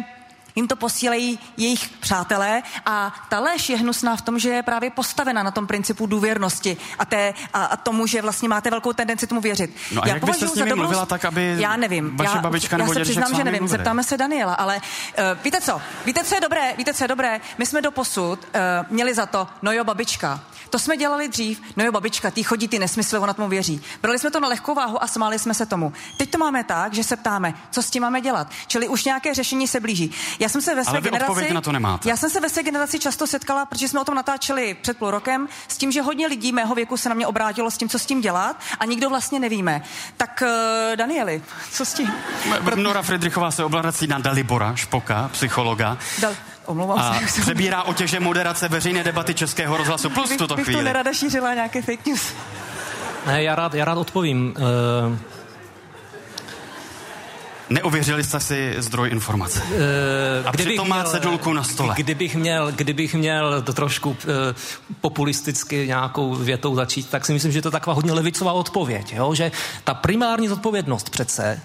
jim to posílejí jejich přátelé a ta lež je hnusná v tom, že je právě postavena na tom principu důvěrnosti a, té, a, a tomu, že vlastně máte velkou tendenci tomu věřit. No a já jak byste s nimi dobrou... mluvila tak, aby já nevím. Vaše já, babička nebo dědeček s vámi mluvili? Já se přiznám, že nevím. Mluvili. Zeptáme se Daniela, ale uh, víte co? Víte, co je dobré? Víte, co je dobré? My jsme doposud uh, měli za to, no jo, babička. To jsme dělali dřív, no jo, babička, ty chodí, ty nesmysly, ona tomu věří. Brali jsme to na lehkou váhu a smáli jsme se tomu. Teď to máme tak, že se ptáme, co s tím máme dělat. Čili už nějaké řešení se blíží. Já jsem se ve své generaci, na to nemáte. Já jsem se ve své generaci často setkala, protože jsme o tom natáčeli před půl rokem, s tím, že hodně lidí mého věku se na mě obrátilo s tím, co s tím dělat, a nikdo vlastně nevíme. Tak uh, Danieli, co s tím? Nora Fridrichová se obrací na Dalibora Špoka, psychologa. Dal- Omlouvám se. Přebírá otěže moderace veřejné debaty Českého rozhlasu Plus v tuto bych chvíli. Bych to nerada šířila nějaké fake news. Ne, já rád, já rád odpovím. Uh... Neověřili jste si zdroj informace. Uh, a přitom má cedulku na stole. Kdybych měl, kdybych měl to trošku uh, populisticky nějakou větou začít, tak si myslím, že to je taková hodně levicová odpověď. Jo? Že ta primární zodpovědnost přece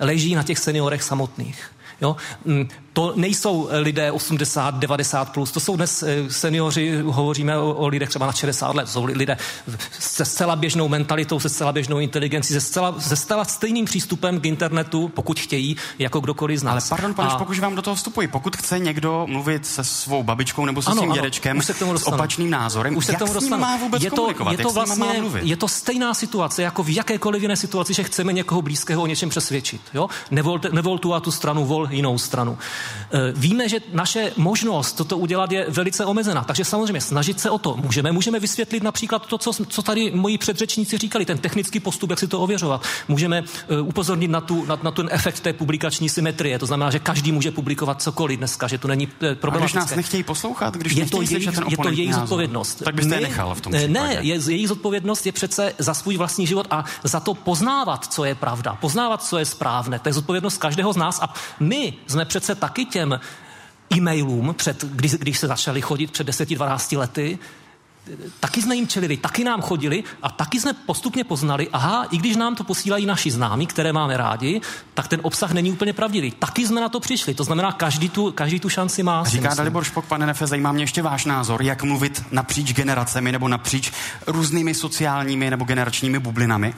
leží na těch seniorech samotných. Jo? To nejsou lidé osmdesát, devadesát plus, to jsou dnes seniori, hovoříme o, o lidech třeba na šedesát let, jsou lidé se zcela běžnou mentalitou, se zcela běžnou inteligencí, se zcela, se zcela stejným přístupem k internetu, pokud chtějí, jako kdokoliv z nás. Ale pardon, pane Špoku, že vám do toho vstupuji. Pokud chce někdo mluvit se svou babičkou nebo se svým dědečkem s opačným názorem, už se k tomu dostanu. Má vůbec je to, komunikovat? Je to, vlastně, je to stejná situace, jako v jakékoliv jiné situaci, že chceme někoho blízkého o něčem přesvědčit. Jo? Nevol, nevol tu a tu stranu, vol jinou stranu. Víme, že naše možnost toto udělat je velice omezená, takže samozřejmě snažit se o to můžeme. Můžeme vysvětlit například to, co, co tady moji předřečníci říkali, ten technický postup, jak si to ověřovat. Můžeme upozornit na, tu, na, na ten efekt té publikační symetrie, to znamená, že každý může publikovat cokoliv dneska, že to není problematické. A když nás nechtějí poslouchat, když je to jejich, je to jejich zodpovědnost. Tak byste je nechal v tom případě. Ne, je, jejich zodpovědnost je přece za svůj vlastní život a za to poznávat, co je pravda, poznávat, co je správné. To je zodpovědnost každého z nás a my jsme přece taky těm e-mailům, před, když, když se začali chodit před deseti, dvanácti lety, taky jsme jim čelili, taky nám chodili a taky jsme postupně poznali, aha, i když nám to posílají naši známí, které máme rádi, tak ten obsah není úplně pravdivý. Taky jsme na to přišli, to znamená, každý tu, každý tu šanci má. Říká Dalibor Špok, pane Neffe, zajímá mě ještě váš názor, jak mluvit napříč generacemi nebo napříč různými sociálními nebo generačními bublinami?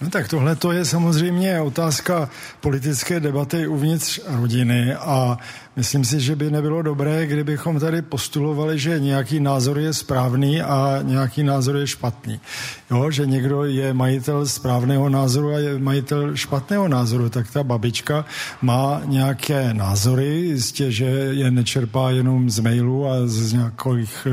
No tak tohle to je samozřejmě otázka politické debaty uvnitř rodiny a myslím si, že by nebylo dobré, kdybychom tady postulovali, že nějaký názor je správný a nějaký názor je špatný. Jo, že někdo je majitel správného názoru a je majitel špatného názoru, tak ta babička má nějaké názory, jistě, že je nečerpá jenom z mailu a z nějakých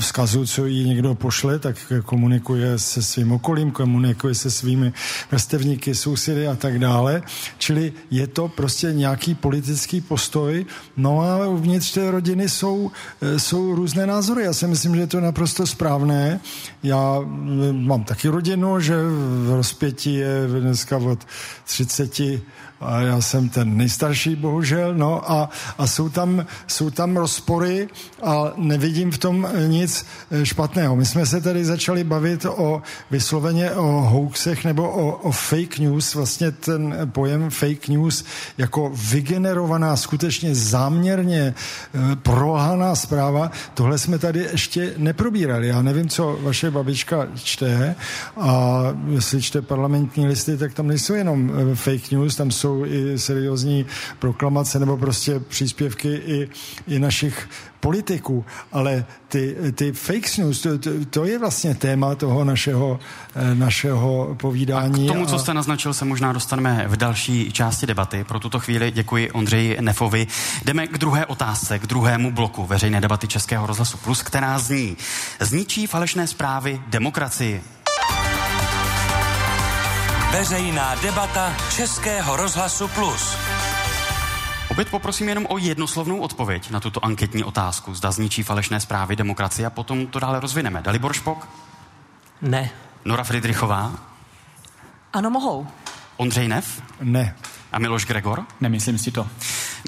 vzkazů, co jí někdo pošle, tak komunikuje se svým okolím, komunikuje se svými vrstevníky, sousedy a tak dále. Čili je to prostě nějaký politický postoj. No a uvnitř té rodiny jsou, jsou různé názory. Já si myslím, že je to naprosto správné. Já mám taky rodinu, že v rozpětí je dneska od třiceti a já jsem ten nejstarší, bohužel, no a, a jsou tam, jsou tam rozpory a nevidím v tom nic špatného. My jsme se tady začali bavit o vysloveně o hoaxech nebo o, o fake news, vlastně ten pojem fake news jako vygenerovaná, skutečně záměrně prolhaná zpráva, tohle jsme tady ještě neprobírali. Já nevím, co vaše babička čte a jestli čte parlamentní listy, tak tam nejsou jenom fake news, tam jsou i seriózní proklamace nebo prostě příspěvky i, i našich politiků, ale ty, ty fake news, to, to, to je vlastně téma toho našeho, našeho povídání. A k tomu, a... co jste naznačil, se možná dostaneme v další části debaty. Pro tuto chvíli děkuji Ondřeji Neffovi. Jdeme k druhé otázce, k druhému bloku veřejné debaty Českého rozhlasu Plus, která zní: zničí falešné zprávy demokracii? Veřejná debata Českého rozhlasu Plus. Opět poprosím jenom o jednoslovnou odpověď na tuto anketní otázku. Zda zničí falešné zprávy demokracie a potom to dále rozvineme. Dalibor Špok? Ne. Nora Fridrichová? Ano, mohou. Ondřej Neff? Ne. A Miloš Gregor? Nemyslím si to.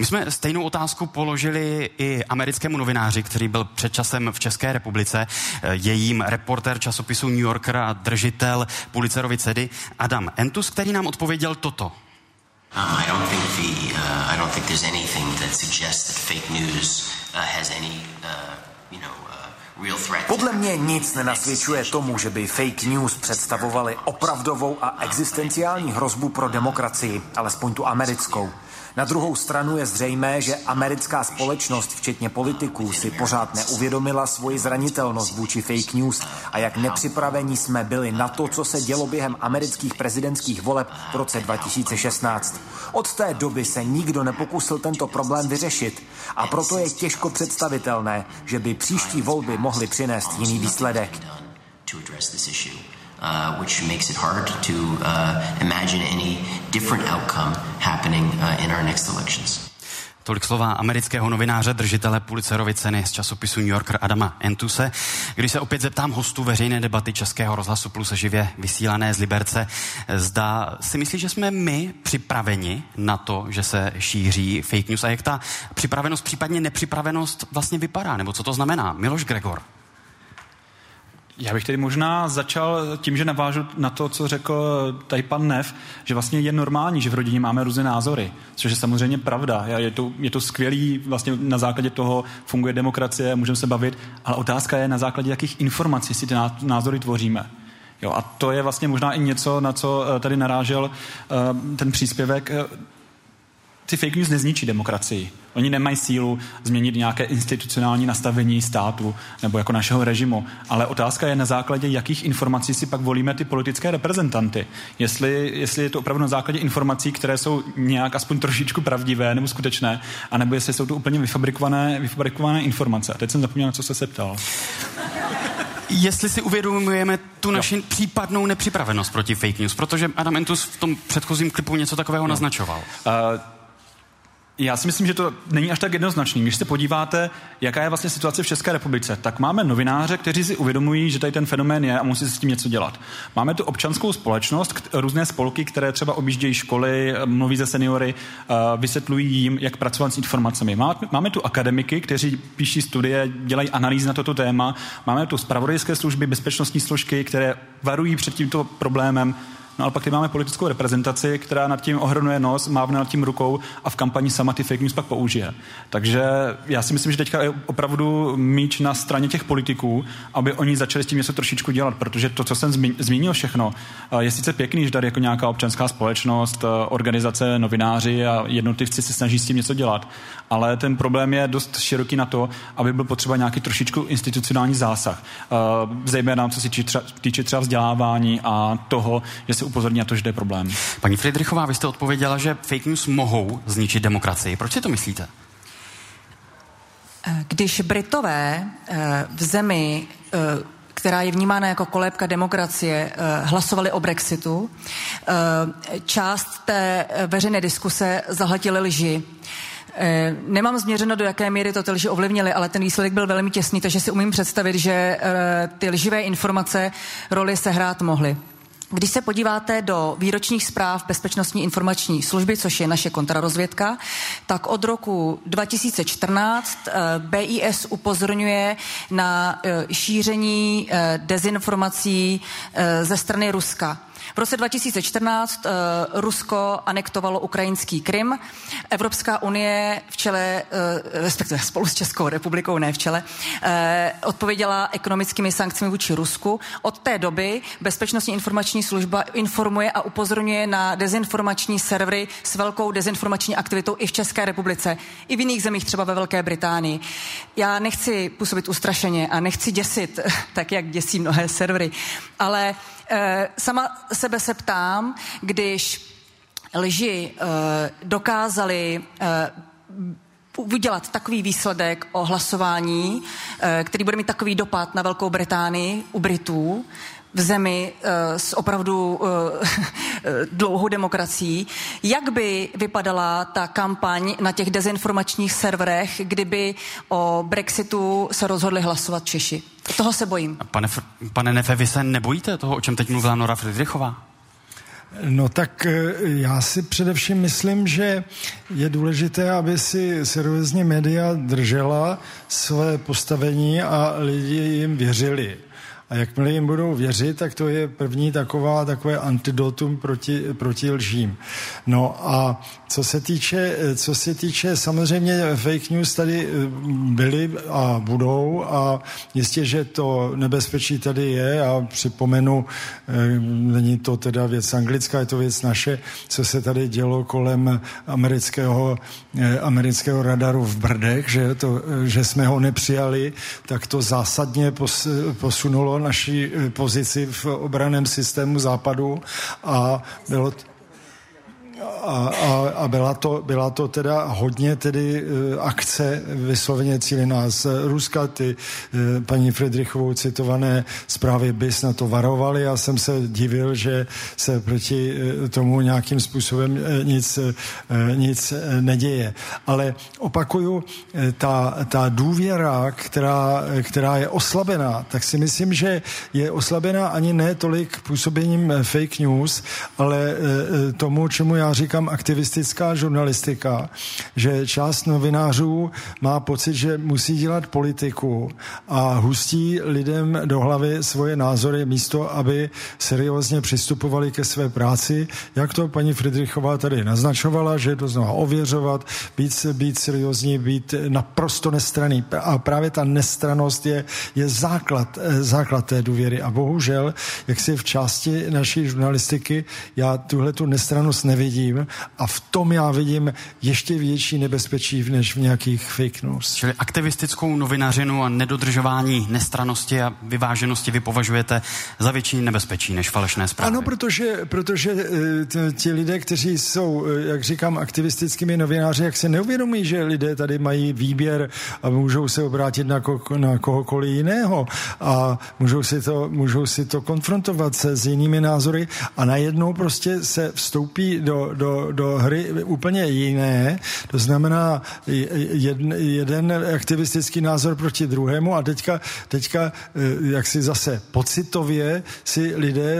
My jsme stejnou otázku položili i americkému novináři, který byl před časem v České republice. Je jím reportér časopisu New Yorker a držitel Pulitzerovy ceny Adam Entus, který nám odpověděl toto. I don't think the uh, I don't think there's anything that suggests that fake news uh, has any uh, you know uh... Podle mě nic nenasvědčuje tomu, že by fake news představovaly opravdovou a existenciální hrozbu pro demokracii, alespoň tu americkou. Na druhou stranu je zřejmé, že americká společnost, včetně politiků, si pořád neuvědomila svoji zranitelnost vůči fake news a jak nepřipravení jsme byli na to, co se dělo během amerických prezidentských voleb v roce dva tisíce šestnáct. Od té doby se nikdo nepokusil tento problém vyřešit a proto je těžko představitelné, že by příští volby mohly přinést jiný výsledek. Uh, which makes it hard to uh, imagine any different outcome happening uh, in our next elections. Tolik slova amerického novináře, držitele Pulitzerovy ceny z časopisu New Yorker Adama Entuse. Když se opět zeptám hostů veřejné debaty Českého rozhlasu Plus živě vysílané z Liberce, zda si myslí, že jsme my připraveni na to, že se šíří fake news a jak ta připravenost, případně nepřipravenost vlastně vypadá, nebo co to znamená? Miloš Gregor. Já bych tedy možná začal tím, že navážu na to, co řekl tady pan Neff, že vlastně je normální, že v rodině máme různé názory, což je samozřejmě pravda. Je to, je to skvělý, vlastně na základě toho funguje demokracie, můžeme se bavit, ale otázka je na základě jakých informací si ty názory tvoříme. Jo, a to je vlastně možná i něco, na co tady narážel ten příspěvek. Ty fake news nezničí demokracii. Oni nemají sílu změnit nějaké institucionální nastavení státu nebo jako našeho režimu. Ale otázka je na základě, jakých informací si pak volíme ty politické reprezentanty. Jestli, jestli je to opravdu na základě informací, které jsou nějak aspoň trošičku pravdivé nebo skutečné, anebo jestli jsou to úplně vyfabrikované, vyfabrikované informace. A teď jsem zapomněl, na co jste se ptal. Jestli si uvědomujeme tu naši jo. případnou nepřipravenost proti fake news, protože Adam Entus v tom předchozím klipu něco takového jo. naznačoval. Uh, Já si myslím, že to není až tak jednoznačný. Když se podíváte, jaká je vlastně situace v České republice, tak máme novináře, kteří si uvědomují, že tady ten fenomén je a musí se s tím něco dělat. Máme tu občanskou společnost, různé spolky, které třeba objíždějí školy, mluví se seniory, vysvětlují jim, jak pracovat s informacemi. Máme tu akademiky, kteří píší studie, dělají analýzy na toto téma. Máme tu zpravodajské služby, bezpečnostní složky, které varují před tímto problémem. No ale pak tady máme politickou reprezentaci, která nad tím ohrnuje nos, mávne nad tím rukou a v kampani sama ty fake news pak použije. Takže já si myslím, že teďka je opravdu míč na straně těch politiků, aby oni začali s tím něco trošičku dělat, protože to, co jsem zmínil všechno, je sice pěkný, že tady jako nějaká občanská společnost, organizace, novináři a jednotlivci se snaží s tím něco dělat, ale ten problém je dost široký na to, aby byl potřeba nějaký trošičku institucionální zásah. Zejména co se týče třeba vzdělávání a toho, že upozorní na to, že to je problém. Paní Fridrichová, vy jste odpověděla, že fake news mohou zničit demokracii. Proč si to myslíte? Když Britové v zemi, která je vnímána jako kolébka demokracie, hlasovali o Brexitu, část té veřejné diskuse zahltily lži. Nemám změřeno, do jaké míry to ty lži ovlivnily, ale ten výsledek byl velmi těsný, takže si umím představit, že ty lživé informace roli sehrát mohly. Když se podíváte do výročních zpráv Bezpečnostní informační služby, což je naše kontrarozvědka, tak od roku dva tisíce čtrnáct B I S upozorňuje na šíření dezinformací ze strany Ruska. V roce dva tisíce čtrnáct uh, Rusko anektovalo ukrajinský Krym. Evropská unie v čele, uh, respektive spolu s Českou republikou, ne v čele, uh, odpověděla ekonomickými sankcemi vůči Rusku. Od té doby Bezpečnostní informační služba informuje a upozorňuje na dezinformační servery s velkou dezinformační aktivitou i v České republice, i v jiných zemích, třeba ve Velké Británii. Já nechci působit ustrašeně a nechci děsit, tak jak děsí mnohé servery, ale sama sebe se ptám, když lži dokázali udělat takový výsledek o hlasování, který bude mít takový dopad na Velkou Británii u Britů v zemi s opravdu dlouhou demokracií, jak by vypadala ta kampaň na těch dezinformačních serverech, kdyby o Brexitu se rozhodli hlasovat Češi? Toho se bojím. Pane, pane Neffe, vy se nebojíte toho, o čem teď mluvila Nora Fridrichová? No tak já si především myslím, že je důležité, aby si seriózně média držela své postavení a lidi jim věřili. A jakmile jim budou věřit, tak to je první taková, takové antidotum proti, proti lžím. No a co se týče, co se týče samozřejmě fake news tady byly a budou a jistě, že to nebezpečí tady je a připomenu, není to teda věc anglická, je to věc naše, co se tady dělo kolem amerického, amerického radaru v Brdech, že, to, že jsme ho nepřijali, tak to zásadně posunulo naší pozici v obranném systému západu a bylo... T- A, a, a byla, to, byla to teda hodně tedy e, akce vysloveně cílená z Ruska. Ty e, paní Fridrichovou citované zprávy B I S na to varovaly. Já jsem se divil, že se proti e, tomu nějakým způsobem e, nic, e, nic e, neděje. Ale opakuju, e, ta, ta důvěra, která, která je oslabená, tak si myslím, že je oslabená ani ne tolik působením fake news, ale e, tomu, čemu já já říkám aktivistická žurnalistika, že část novinářů má pocit, že musí dělat politiku a hustí lidem do hlavy svoje názory místo, aby seriózně přistupovali ke své práci. Jak to paní Fridrichová tady naznačovala, že je to znova ověřovat, být, být seriózní, být naprosto nestranný. A právě ta nestranost je, je základ, základ té důvěry. A bohužel, jak si v části naší žurnalistiky, já tuhle tu nestranost nevidím a v tom já vidím ještě větší nebezpečí než v nějakých fake news. Čili aktivistickou novinařinu a nedodržování nestranosti a vyváženosti vy považujete za větší nebezpečí než falešné zprávy? Ano, protože, protože ti lidé, kteří jsou, jak říkám, aktivistickými novináři, jak se neuvědomí, že lidé tady mají výběr a můžou se obrátit na, ko, na kohokoliv jiného a můžou si to, můžou si to konfrontovat se s jinými názory a najednou prostě se vstoupí do, do, do hry úplně jiné, to znamená jeden, jeden aktivistický názor proti druhému a teďka, teďka jak si zase pocitově si lidé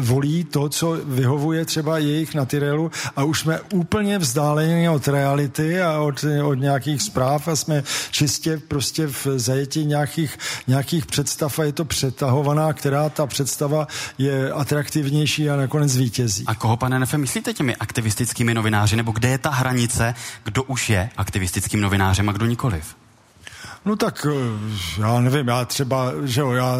volí to, co vyhovuje třeba jejich na Tyrelu a už jsme úplně vzdáleni od reality a od, od nějakých zpráv a jsme čistě prostě v zajetí nějakých, nějakých představ a je to přetahovaná, která ta představa je atraktivnější a nakonec vítězí. A koho, pane Neffe, myslíte těmi aktivistickými novináři, nebo kde je ta hranice, kdo už je aktivistickým novinářem a kdo nikoliv? No tak já nevím, já třeba, že jo, já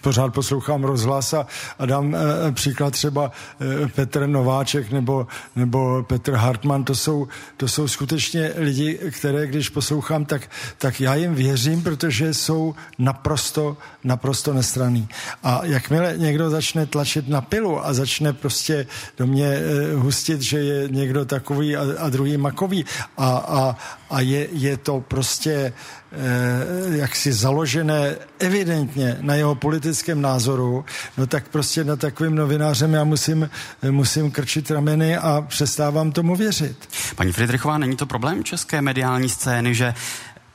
pořád poslouchám rozhlas a, a dám e, příklad třeba e, Petr Nováček nebo, nebo Petr Hartmann, to jsou, to jsou skutečně lidi, které když poslouchám, tak, tak já jim věřím, protože jsou naprosto, naprosto nestranní. A jakmile někdo začne tlačit na pilu a začne prostě do mě e, hustit, že je někdo takový a, a druhý makový a, a, a je, je to prostě jaksi založené evidentně na jeho politickém názoru, no tak prostě na takovým novinářem já musím, musím krčit rameny a přestávám tomu věřit. Paní Fridrichová, není to problém české mediální scény, že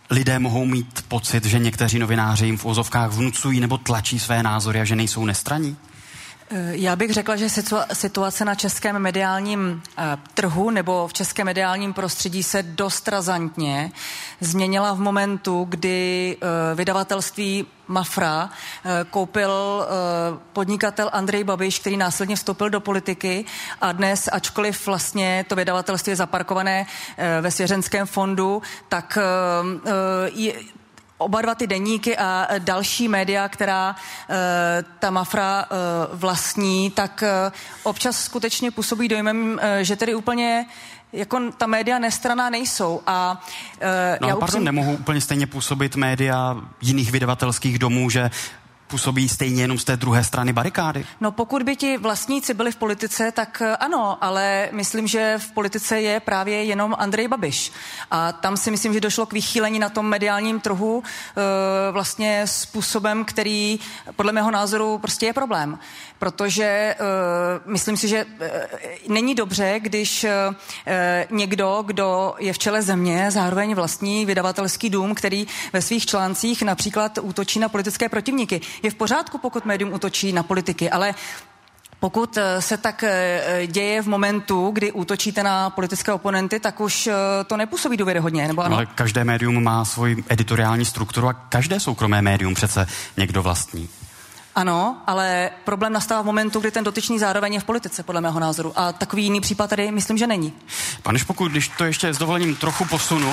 lidé mohou mít pocit, že někteří novináři jim v ozovkách vnucují nebo tlačí své názory a že nejsou nestraní? Já bych řekla, že situace na českém mediálním trhu nebo v českém mediálním prostředí se dost razantně změnila v momentu, kdy vydavatelství Mafra koupil podnikatel Andrej Babiš, který následně vstoupil do politiky a dnes, ačkoliv vlastně to vydavatelství je zaparkované ve svěřenském fondu, tak je oba dva ty deníky a další média, která e, ta Mafra e, vlastní, tak e, občas skutečně působí dojmem, e, že tedy úplně jako ta média nestraná nejsou. A, e, no já a pardon, upřím... nemohou úplně stejně působit média jiných vydavatelských domů, že působí stejně jenom z té druhé strany barikády? No pokud by ti vlastníci byli v politice, tak ano, ale myslím, že v politice je právě jenom Andrej Babiš. A tam si myslím, že došlo k vychýlení na tom mediálním trhu e, vlastně způsobem, který podle mého názoru prostě je problém. Protože e, myslím si, že e, není dobře, když e, někdo, kdo je v čele země, zároveň vlastní vydavatelský dům, který ve svých článcích například útočí na politické protivníky. Je v pořádku, pokud médium útočí na politiky, ale pokud se tak děje v momentu, kdy útočíte na politické oponenty, tak už to nepůsobí důvěryhodně, nebo ano? Ale každé médium má svoji editoriální strukturu a každé soukromé médium přece někdo vlastní. Ano, ale problém nastává v momentu, kdy ten dotyčný zároveň je v politice, podle mého názoru. A takový jiný případ tady myslím, že není. Pane Špoku, když to ještě s dovolením trochu posunu...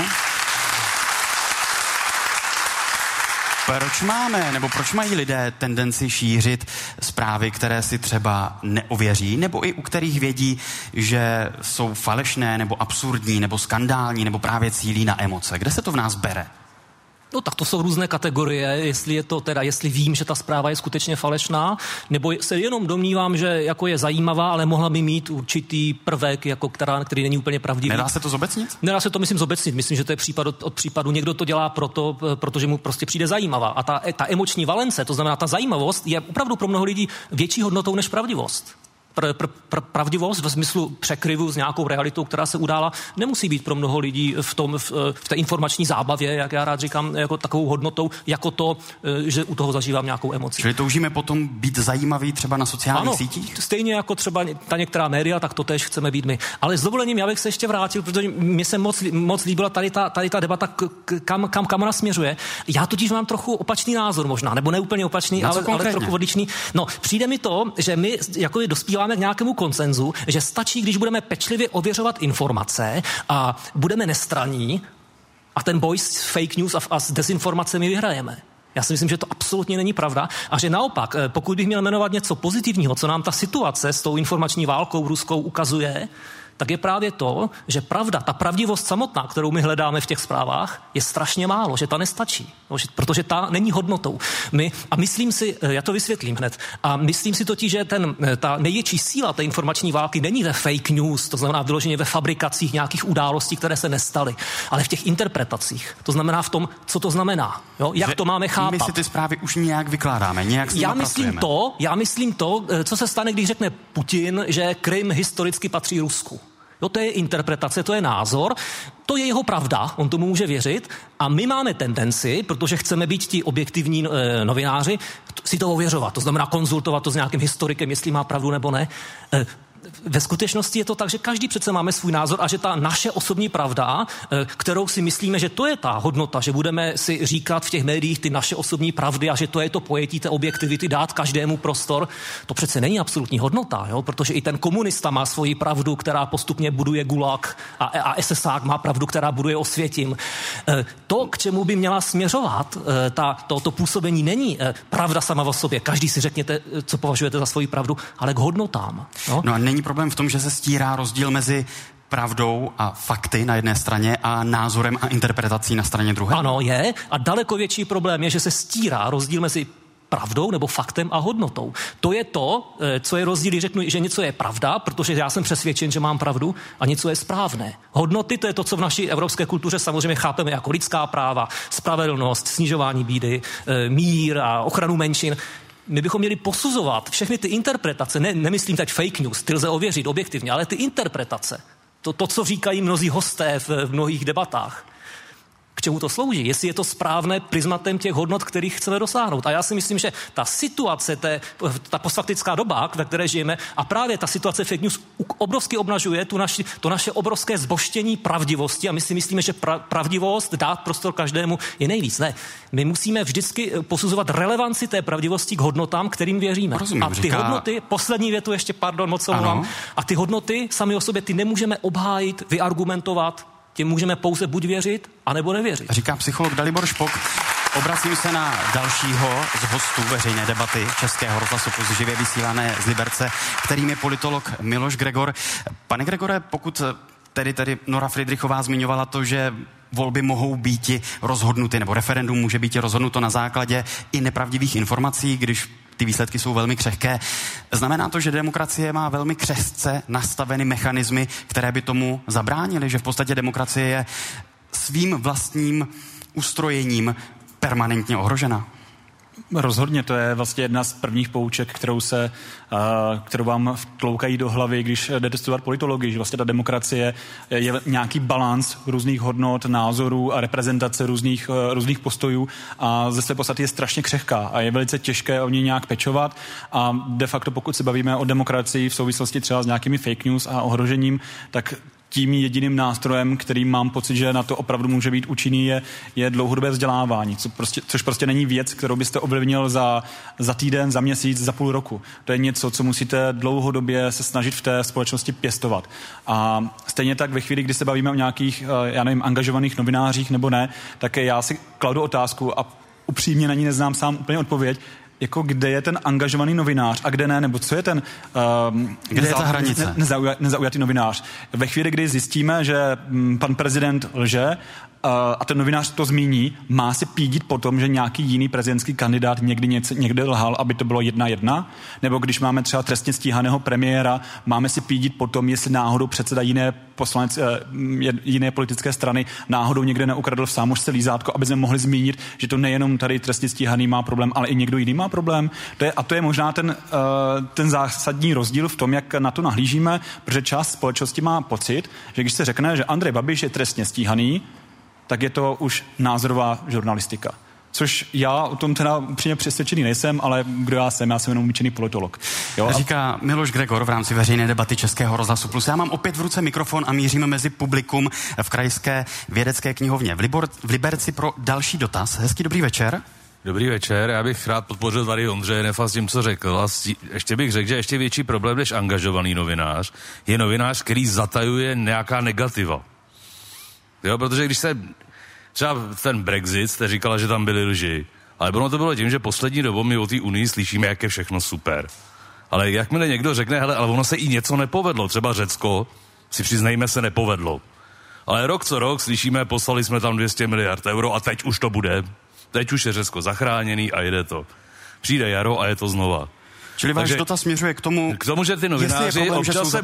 Proč máme, nebo proč mají lidé tendenci šířit zprávy, které si třeba neověří, nebo i u kterých vědí, že jsou falešné, nebo absurdní, nebo skandální, nebo právě cílí na emoce? Kde se to v nás bere? No tak to jsou různé kategorie, jestli je to teda, jestli vím, že ta zpráva je skutečně falešná, nebo se jenom domnívám, že jako je zajímavá, ale mohla by mít určitý prvek, jako která, který není úplně pravdivý. Nedá se to zobecnit? Nedá se to, myslím, zobecnit. Myslím, že to je případ od, od případu. Někdo to dělá proto, protože mu prostě přijde zajímavá. A ta, ta emoční valence, to znamená ta zajímavost, je opravdu pro mnoho lidí větší hodnotou než pravdivost. Pr- pr- pr- pravdivost ve smyslu překryvu s nějakou realitou, která se udála, nemusí být pro mnoho lidí v, tom, v, v té informační zábavě, jak já rád říkám, jako takovou hodnotou, jako to, že u toho zažívám nějakou emoci. Čili toužíme potom být zajímavý třeba na sociálních ano, sítích? Ano, stejně jako třeba ta některá média, tak to též chceme být my. Ale s dovolením já bych se ještě vrátil, protože mně se moc, moc líbila tady ta, tady ta debata, k, kam, kam, kam ona směřuje. Já totiž mám trochu opačný názor možná, nebo neúplně opačný, ale, ale trochu odlišný. No, přijde mi to, že my jako dospíváme k nějakému konsenzu, že stačí, když budeme pečlivě ověřovat informace a budeme nestranní a ten boj s fake news a, a s dezinformacemi vyhrajeme. Já si myslím, že to absolutně není pravda a že naopak, pokud bych měl jmenovat něco pozitivního, co nám ta situace s tou informační válkou ruskou ukazuje, tak je právě to, že pravda, ta pravdivost samotná, kterou my hledáme v těch zprávách, je strašně málo, že ta nestačí, protože ta není hodnotou. My, a myslím si, já to vysvětlím hned, a myslím si totiž, že ten, ta největší síla té informační války není ve fake news, to znamená vyloženě ve fabrikacích nějakých událostí, které se nestaly, ale v těch interpretacích, to znamená v tom, co to znamená, jo? Jak že to máme chápat. My si ty zprávy už nějak vykládáme, nějak s tím já myslím to, já myslím to, co se stane, když řekne Putin, že Krym historicky patří Rusku. Jo, to je interpretace, to je názor, to je jeho pravda, on tomu může věřit a my máme tendenci, protože chceme být ti objektivní e, novináři, si to ověřovat, to znamená konzultovat to s nějakým historikem, jestli má pravdu nebo ne. E, ve skutečnosti je to tak, že každý přece máme svůj názor a že ta naše osobní pravda, e, kterou si myslíme, že to je ta hodnota, že budeme si říkat v těch médiích ty naše osobní pravdy a že to je to pojetí té objektivity, dát každému prostor, to přece není absolutní hodnota, jo? Protože i ten komunista má svoji pravdu, která postupně buduje gulag a, a SSák má pravdu, která buduje Osvětim. E, to, k čemu by měla směřovat e, ta, to, to působení, není e, pravda sama o sobě. Každý si řekněte, co považujete za svoji pravdu, ale k hodnotám. Jo? No a není problém v tom, že se stírá rozdíl mezi pravdou a fakty na jedné straně a názorem a interpretací na straně druhé? Ano, je. A daleko větší problém je, že se stírá rozdíl mezi pravdou nebo faktem a hodnotou. To je to, co je rozdíl, když řeknu, že něco je pravda, protože já jsem přesvědčen, že mám pravdu, a něco je správné. Hodnoty, to je to, co v naší evropské kultuře samozřejmě chápeme jako lidská práva, spravedlnost, snižování bídy, mír a ochranu menšin. My bychom měli posuzovat všechny ty interpretace, ne, nemyslím teď fake news, ty lze ověřit objektivně, ale ty interpretace, to, to co říkají mnozí hosté v, v mnohých debatách, k čemu to slouží, jestli je to správné prismatem těch hodnot, kterých chceme dosáhnout. A já si myslím, že ta situace, té, ta postfaktická doba, ve které žijeme, a právě ta situace fake news obrovsky obnažuje tu naši, to naše obrovské zboštění pravdivosti a my si myslíme, že pra, pravdivost, dát prostor každému, je nejvíc. Ne, my musíme vždycky posuzovat relevanci té pravdivosti k hodnotám, kterým věříme. Rozumím, a ty říká... hodnoty, poslední větu ještě, pardon, moc se omlouvám, a ty hodnoty sami o sobě, ty nemůžeme obhájit, vyargumentovat, tím můžeme pouze buď věřit, anebo nevěřit. Říká psycholog Dalibor Špok. Obracím se na dalšího z hostů veřejné debaty Českého rozhlasu Plus živě vysílané z Liberce, kterým je politolog Miloš Gregor. Pane Gregore, pokud tedy, tedy Nora Fridrichová zmiňovala to, že volby mohou být rozhodnuty, nebo referendum může být rozhodnuto na základě i nepravdivých informací, když ty výsledky jsou velmi křehké. Znamená to, že demokracie má velmi křehce nastaveny mechanismy, které by tomu zabránily, že v podstatě demokracie je svým vlastním ustrojením permanentně ohrožena? Rozhodně, to je vlastně jedna z prvních pouček, kterou se, kterou vám vtloukají do hlavy, když jdete studovat politologii, že vlastně ta demokracie je nějaký balans různých hodnot, názorů a reprezentace různých, různých postojů a ze své podstaty je strašně křehká a je velice těžké o ní nějak pečovat a de facto pokud se bavíme o demokracii v souvislosti třeba s nějakými fake news a ohrožením, tak tím jediným nástrojem, kterým mám pocit, že na to opravdu může být účinný, je, je dlouhodobé vzdělávání, co prostě, což prostě není věc, kterou byste ovlivnil za, za týden, za měsíc, za půl roku. To je něco, co musíte dlouhodobě se snažit v té společnosti pěstovat. A stejně tak ve chvíli, kdy se bavíme o nějakých, já nevím, angažovaných novinářích nebo ne, tak já si kladu otázku a upřímně na ní neznám sám úplně odpověď, jako kde je ten angažovaný novinář a kde ne, nebo co je ten um, kde je ta hranice? Ne, nezauja, nezaujatý novinář. Ve chvíli, kdy zjistíme, že m, pan prezident lže a ten novinář to zmíní, má se pídit po tom, že nějaký jiný prezidentský kandidát někdy něco, někde lhal, aby to bylo jedna jedna? Nebo když máme třeba trestně stíhaného premiéra, máme se pídit po tom, jestli náhodou předseda jiné poslanec, jiné politické strany náhodou někde neukradl v sámošce lízátko, aby jsme mohli zmínit, že to nejenom tady trestně stíhaný má problém, ale i někdo jiný má problém? To je, a to je možná ten, ten zásadní rozdíl v tom, jak na to nahlížíme, protože část společnosti má pocit, že když se řekne, že Andrej Babiš je trestně stíhaný, tak je to už názorová žurnalistika. Což já o tom teda upřímně přesvědčený nejsem, ale kdo já jsem, já jsem jenom umíčený politolog. Jo? Říká Miloš Gregor v rámci veřejné debaty Českého rozhlasu Plus. Já mám opět v ruce mikrofon a míříme mezi publikum v Krajské vědecké knihovně v, Libor, v Liberci pro další dotaz. Hezký dobrý večer. Dobrý večer, já bych rád podpořil tady Ondřeje Neffa s tím, co řekl. A ještě bych řekl, že ještě větší problém než angažovaný novinář je novinář, který zatajuje nějaká negativa. Jo, protože když se třeba ten Brexit, jste říkala, že tam byly lži, ale ono to bylo tím, že poslední dobou my o té unii slyšíme, jak je všechno super. Ale jakmile někdo řekne, hele, ale ono se i něco nepovedlo, třeba Řecko, si přiznejme, se nepovedlo. Ale rok co rok slyšíme, poslali jsme tam dvě stě miliard euro a teď už to bude. Teď už je Řecko zachráněný a jede to. Přijde jaro a je to znova. Čili váš dotaz směřuje k tomu, k tomu, že ty novináři problém, občas se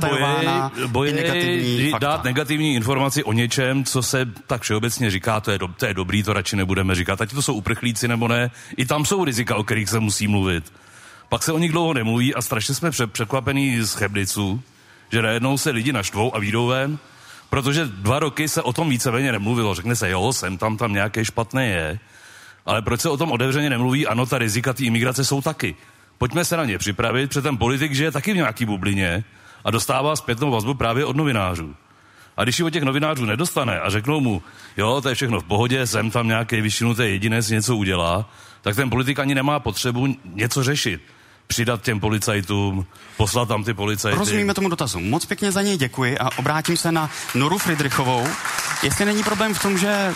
bojí negativní dát fakta. Negativní informaci o něčem, co se tak všeobecně říká, to je, do, to je dobrý, to radši nebudeme říkat, ať to jsou uprchlíci nebo ne, i tam jsou rizika, o kterých se musí mluvit. Pak se o nich dlouho nemluví a strašně jsme překvapení z Chebniců, že najednou se lidi naštvou a výjdou ven, protože dva roky se o tom víceméně nemluvilo. Řekne se, jo, sem tam, tam nějaké špatné je, ale proč se o tom otevřeně nemluví? Ano, ta rizika té imigrace jsou taky. Pojďme se na ně připravit, protože ten politik žije taky v nějaký bublině a dostává zpětnou vazbu právě od novinářů. A když ji od těch novinářů nedostane a řeknou mu, jo, to je všechno v pohodě, jsem tam nějaký vyšinutý jedinec, něco udělá, tak ten politik ani nemá potřebu něco řešit. Přidat těm policajtům, poslat tam ty policajty. Rozumíme tomu dotazu. Moc pěkně za něj děkuji a obrátím se na Noru Fridrichovou. Jestli není problém v tom, že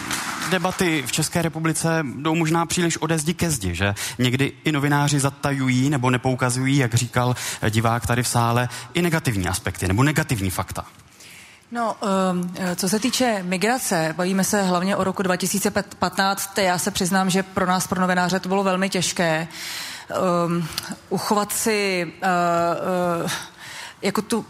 debaty v České republice jdou možná příliš ode zdi ke zdi, že někdy i novináři zatajují nebo nepoukazují, jak říkal divák tady v sále, i negativní aspekty nebo negativní fakta. No, um, co se týče migrace, bavíme se hlavně o roku dva tisíce patnáct. Já se přiznám, že pro nás, pro novináře, to bylo velmi těžké um, uchovat si uh, uh, jako tu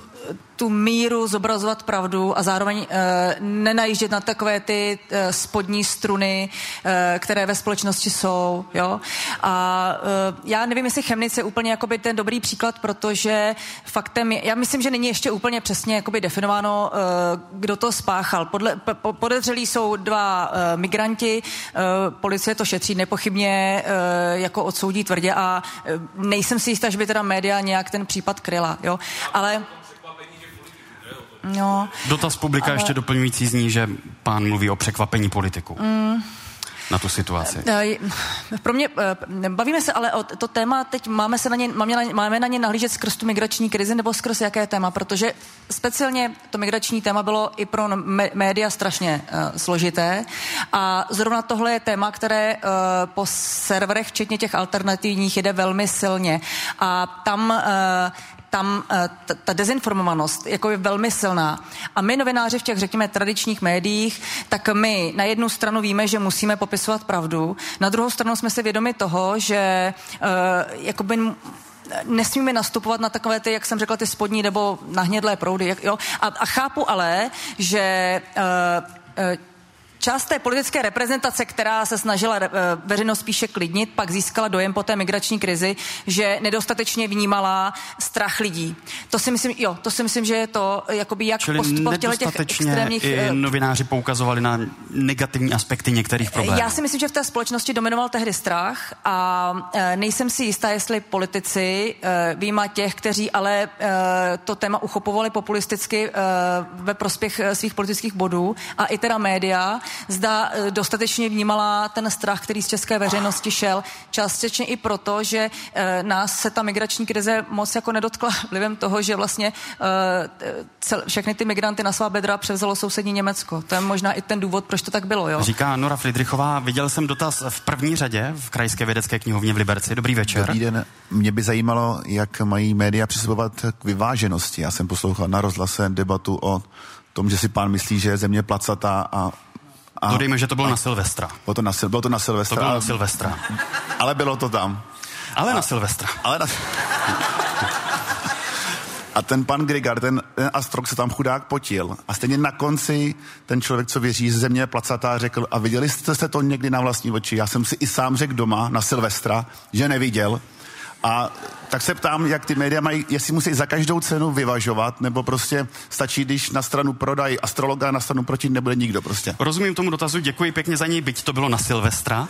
tu míru, zobrazovat pravdu a zároveň e, nenajíždět na takové ty e, spodní struny, e, které ve společnosti jsou, jo. A e, já nevím, jestli Chemnitz je úplně jakoby ten dobrý příklad, protože faktem je, já myslím, že není ještě úplně přesně jakoby definováno, e, kdo to spáchal. Podle, po, podezřelí jsou dva e, migranti, e, policie to šetří nepochybně, e, jako odsoudí tvrdě a e, nejsem si jistá, že by teda média nějak ten případ kryla, jo. Ale no, dotaz publika ale... ještě doplňující zní, že pán mluví o překvapení politiků. Mm. Na tu situaci. Pro mě, bavíme se ale o to téma, teď máme, se na ně, máme na ně nahlížet skrz tu migrační krizi nebo skrz jaké téma, protože speciálně to migrační téma bylo i pro média strašně uh, složité a zrovna tohle je téma, které uh, po serverech, včetně těch alternativních, jede velmi silně a tam... Uh, tam ta, ta dezinformovanost jako je velmi silná. A my novináři v těch, řekněme, tradičních médiích, tak my na jednu stranu víme, že musíme popisovat pravdu, na druhou stranu jsme si vědomi toho, že uh, jakoby nesmíme nastupovat na takové ty, jak jsem řekla, ty spodní nebo nahnědlé proudy. Jak, jo? A, a chápu ale, že uh, uh, část té politické reprezentace, která se snažila uh, veřejnost spíše klidnit, pak získala dojem po té migrační krizi, že nedostatečně vnímala strach lidí. To si myslím, jo, to si myslím, že je to jakoby jak postupovat v těch extrémních... I novináři poukazovali na negativní aspekty některých problémů. Já si myslím, že v té společnosti dominoval tehdy strach a uh, nejsem si jistá, jestli politici, uh, výjima těch, kteří ale uh, to téma uchopovali populisticky uh, ve prospěch svých politických bodů a i teda média, zda dostatečně vnímala ten strach, který z české veřejnosti šel, částečně i proto, že e, nás se ta migrační krize moc jako nedotkla vlivem toho, že vlastně e, cel, všechny ty migranty na svá bedra převzalo sousední Německo. To je možná i ten důvod, proč to tak bylo, jo? Říká Nora Fridrichová, viděl jsem dotaz v první řadě v Krajské vědecké knihovně v Liberci. Dobrý večer. Dobrý den. Mě by zajímalo, jak mají média přistupovat k vyváženosti. Já jsem poslouchal na rozhlase debatu o tom, že si pán myslí, že je země placatá a A dodejme, že to bylo a... na Silvestra. Bylo to na, sil... bylo to na Silvestra. To bylo ale... na Silvestra. Ale bylo to tam. Ale a... na Silvestra. Ale na... A ten pan Grigard, ten, ten astrok se tam chudák potil. A stejně na konci ten člověk, co věří, země placatá, řekl, a viděli jste se to někdy na vlastní oči? Já jsem si i sám řekl doma na Silvestra, že neviděl. A tak se ptám, jak ty média mají, jestli musí za každou cenu vyvažovat, nebo prostě stačí, když na stranu prodají astrologa a na stranu proti nebude nikdo prostě. Rozumím tomu dotazu, děkuji pěkně za něj, byť to bylo na Silvestra.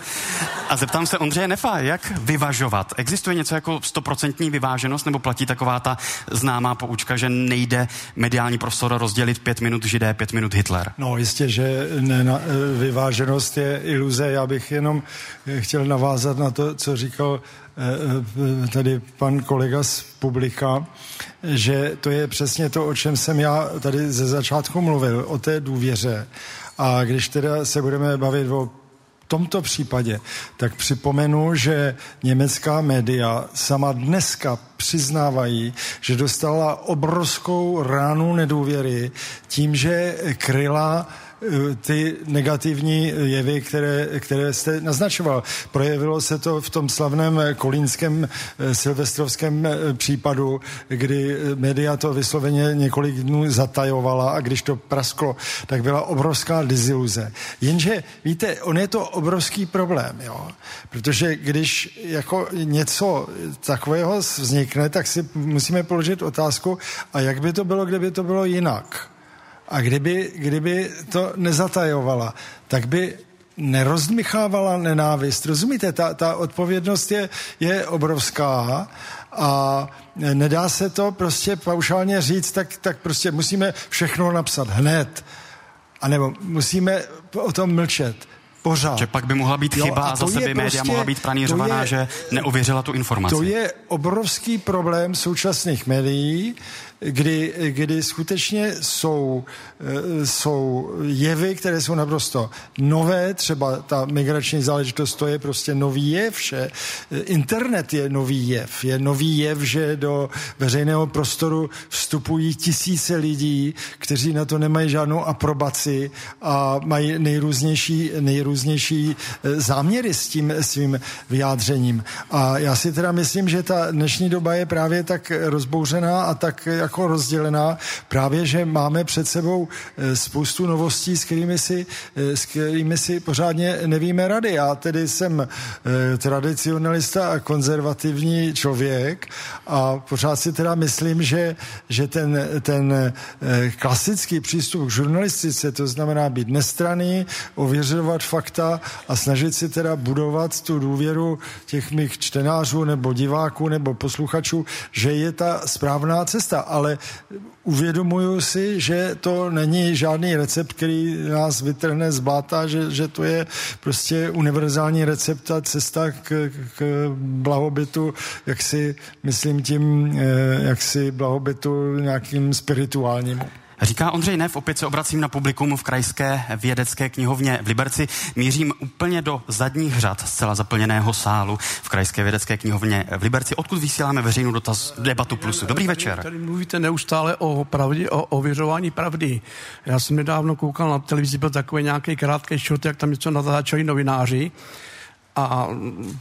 A zeptám se Ondřeje Neffa, jak vyvažovat? Existuje něco jako stoprocentní vyváženost, nebo platí taková ta známá poučka, že nejde mediální prostor rozdělit pět minut Židé, pět minut Hitler? No jistě, že ne, na, vyváženost je iluze. Já bych jenom chtěl navázat na to, co říkal tady pan kolega z publika, že to je přesně to, o čem jsem já tady ze začátku mluvil, o té důvěře. A když teda se budeme bavit o tomto případě, tak připomenu, že německá média sama dneska přiznávají, že dostala obrovskou ránu nedůvěry tím, že kryla ty negativní jevy, které, které jste naznačoval. Projevilo se to v tom slavném kolínském silvestrovském případu, kdy média to vysloveně několik dnů zatajovala a když to prasklo, tak byla obrovská deziluze. Jenže, víte, on je to obrovský problém, jo? Protože když jako něco takového vznikne, tak si musíme položit otázku, a jak by to bylo, kdyby to bylo jinak? A kdyby, kdyby to nezatajovala, tak by nerozdmychávala nenávist. Rozumíte, ta, ta odpovědnost je, je obrovská a nedá se to prostě paušálně říct, tak, tak prostě musíme všechno napsat hned. A nebo musíme o tom mlčet. Pořád. Že pak by mohla být chyba, jo, a, a zase by prostě, média mohla být pranířovaná, je, že neověřila tu informaci. To je obrovský problém současných médií, kdy, kdy skutečně jsou, jsou jevy, které jsou naprosto nové, třeba ta migrační záležitost, to je prostě nový jev, že internet je nový jev, je nový jev, že do veřejného prostoru vstupují tisíce lidí, kteří na to nemají žádnou aprobaci a mají nejrůznější, nejrůznější záměry s tím svým vyjádřením. A já si teda myslím, že ta dnešní doba je právě tak rozbouřená a tak jako rozdělená, právě, že máme před sebou spoustu novostí, s kterými si, s kterými si pořádně nevíme rady. Já tedy jsem tradicionalista a konzervativní člověk a pořád si teda myslím, že, že ten, ten klasický přístup k žurnalistice, to znamená být nestranný, ověřovat fakta a snažit si teda budovat tu důvěru těch mých čtenářů nebo diváků nebo posluchačů, že je ta správná cesta. Ale uvědomuju si, že to není žádný recept, který nás vytrhne z bláta, že, že to je prostě univerzální recept a cesta k, k blahobytu, jak si myslím tím, jak si blahobytu nějakým spirituálním. Říká Ondřej Neff, opět se obracím na publikum v Krajské vědecké knihovně v Liberci. Mířím úplně do zadních řad zcela zaplněného sálu v Krajské vědecké knihovně v Liberci, odkud vysíláme veřejnou dotaz Debatu Plusu. Dobrý večer. Tady mluvíte neustále o pravdě, o ověřování pravdy. Já jsem nedávno koukal na televizi, byl takový nějaký krátký short, jak tam něco natáčeli novináři a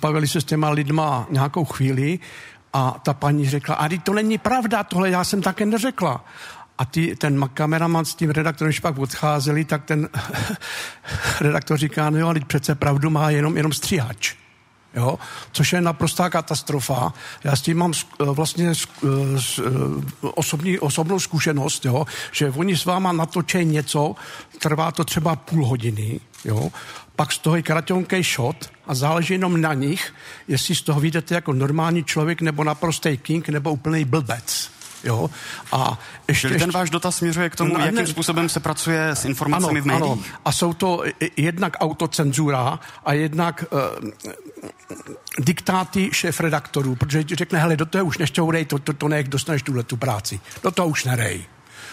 bavili se s těma lidma nějakou chvíli a ta paní řekla, a to není pravda, tohle já jsem také neřekla. A ty, ten kameraman s tím redaktorem, když pak odcházeli, tak ten redaktor říká, no jo, ale přece pravdu má jenom, jenom stříhač. Jo? Což je naprostá katastrofa. Já s tím mám vlastně osobní, osobnou zkušenost, jo? Že oni s váma natočí něco, trvá to třeba půl hodiny, jo? Pak z toho je kratonkej shot a záleží jenom na nich, jestli z toho vyjdete jako normální člověk nebo naprostý king nebo úplný blbec. Jo? A ještě, ještě... ten váš dotaz směřuje k tomu, no, jakým ne... způsobem se pracuje s informacemi ano, v médiích. Ano. A jsou to jednak autocenzura a jednak eh, diktáty šéfredaktorů, protože řekne, hele, do toho už nešťourej, to, to, to nech, dostaneš tuhle tu práci. Do toho už nerej.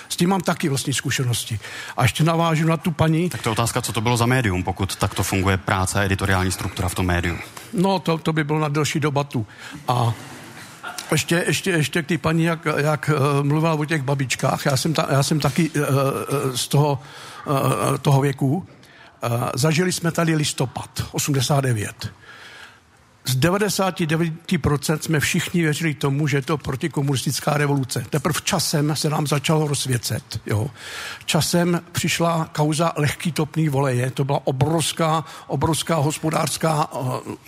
S tím mám taky vlastní zkušenosti. A ještě navážu na tu paní... Tak to je otázka, co to bylo za médium, pokud takto funguje práce, editoriální struktura v tom médiu. No, to, to by bylo na delší debatu. A... Ještě, ještě, ještě k té paní, jak, jak mluvila o těch babičkách, já jsem, ta, já jsem taky uh, z toho, uh, toho věku Zažili jsme tady listopad osmdesát devět. Z devadesát devět procent jsme všichni věřili tomu, že je to protikomunistická revoluce. Teprve časem se nám začalo rozsvěcet. Jo. Časem přišla kauza lehký topný voleje. To byla obrovská, obrovská hospodářská...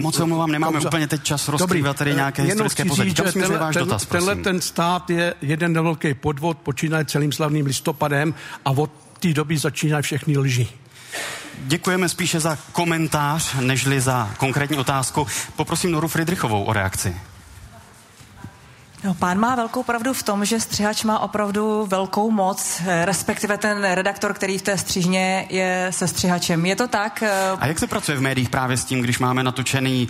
Moc se omlouvám, nemáme kauza. Úplně teď čas rozkrývat tady nějaké jenom historické pozadí. Tenhle, ten, tenhle ten stát je jeden velký podvod, počínaje celým slavným listopadem a od té doby začínají všechny lži. Děkujeme spíše za komentář, nežli za konkrétní otázku. Poprosím Noru Fridrichovou o reakci. No, pán má velkou pravdu v tom, že střihač má opravdu velkou moc, respektive ten redaktor, který v té střižně je se střihačem. Je to tak? A jak se pracuje v médiích právě s tím, když máme natočený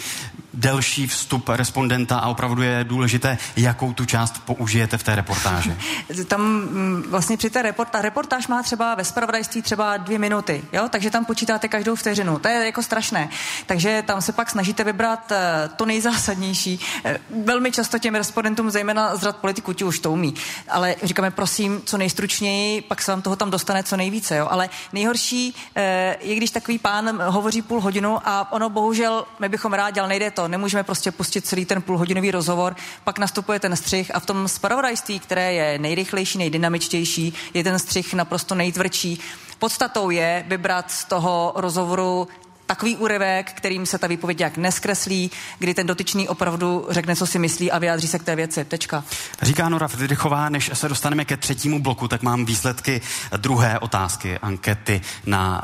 delší vstup respondenta a opravdu je důležité, jakou tu část použijete v té reportáži? Tam vlastně při té reportáž, reportáž má třeba ve zpravodajství třeba dvě minuty, jo? Takže tam počítáte každou vteřinu. To je jako strašné. Takže tam se pak snažíte vybrat to nejzásadnější. Velmi často těm respondentům zejména z řad politiků ti už to umí. Ale říkáme, prosím, co nejstručněji, pak se vám toho tam dostane co nejvíce. Jo? Ale nejhorší je, když takový pán hovoří půl hodinu a ono bohužel, my bychom rádi, ale nejde to. Nemůžeme prostě pustit celý ten půlhodinový rozhovor, pak nastupuje ten střih a v tom zpravodajství, které je nejrychlejší, nejdynamičtější, je ten střih naprosto nejtvrdší. Podstatou je vybrat z toho rozhovoru takový úryvek, kterým se ta výpověď jak neskreslí, kdy ten dotyčný opravdu řekne, co si myslí a vyjádří se k té věci. Tečka. Říká Nora Fridrichová, než se dostaneme ke třetímu bloku, tak mám výsledky druhé otázky, ankety na...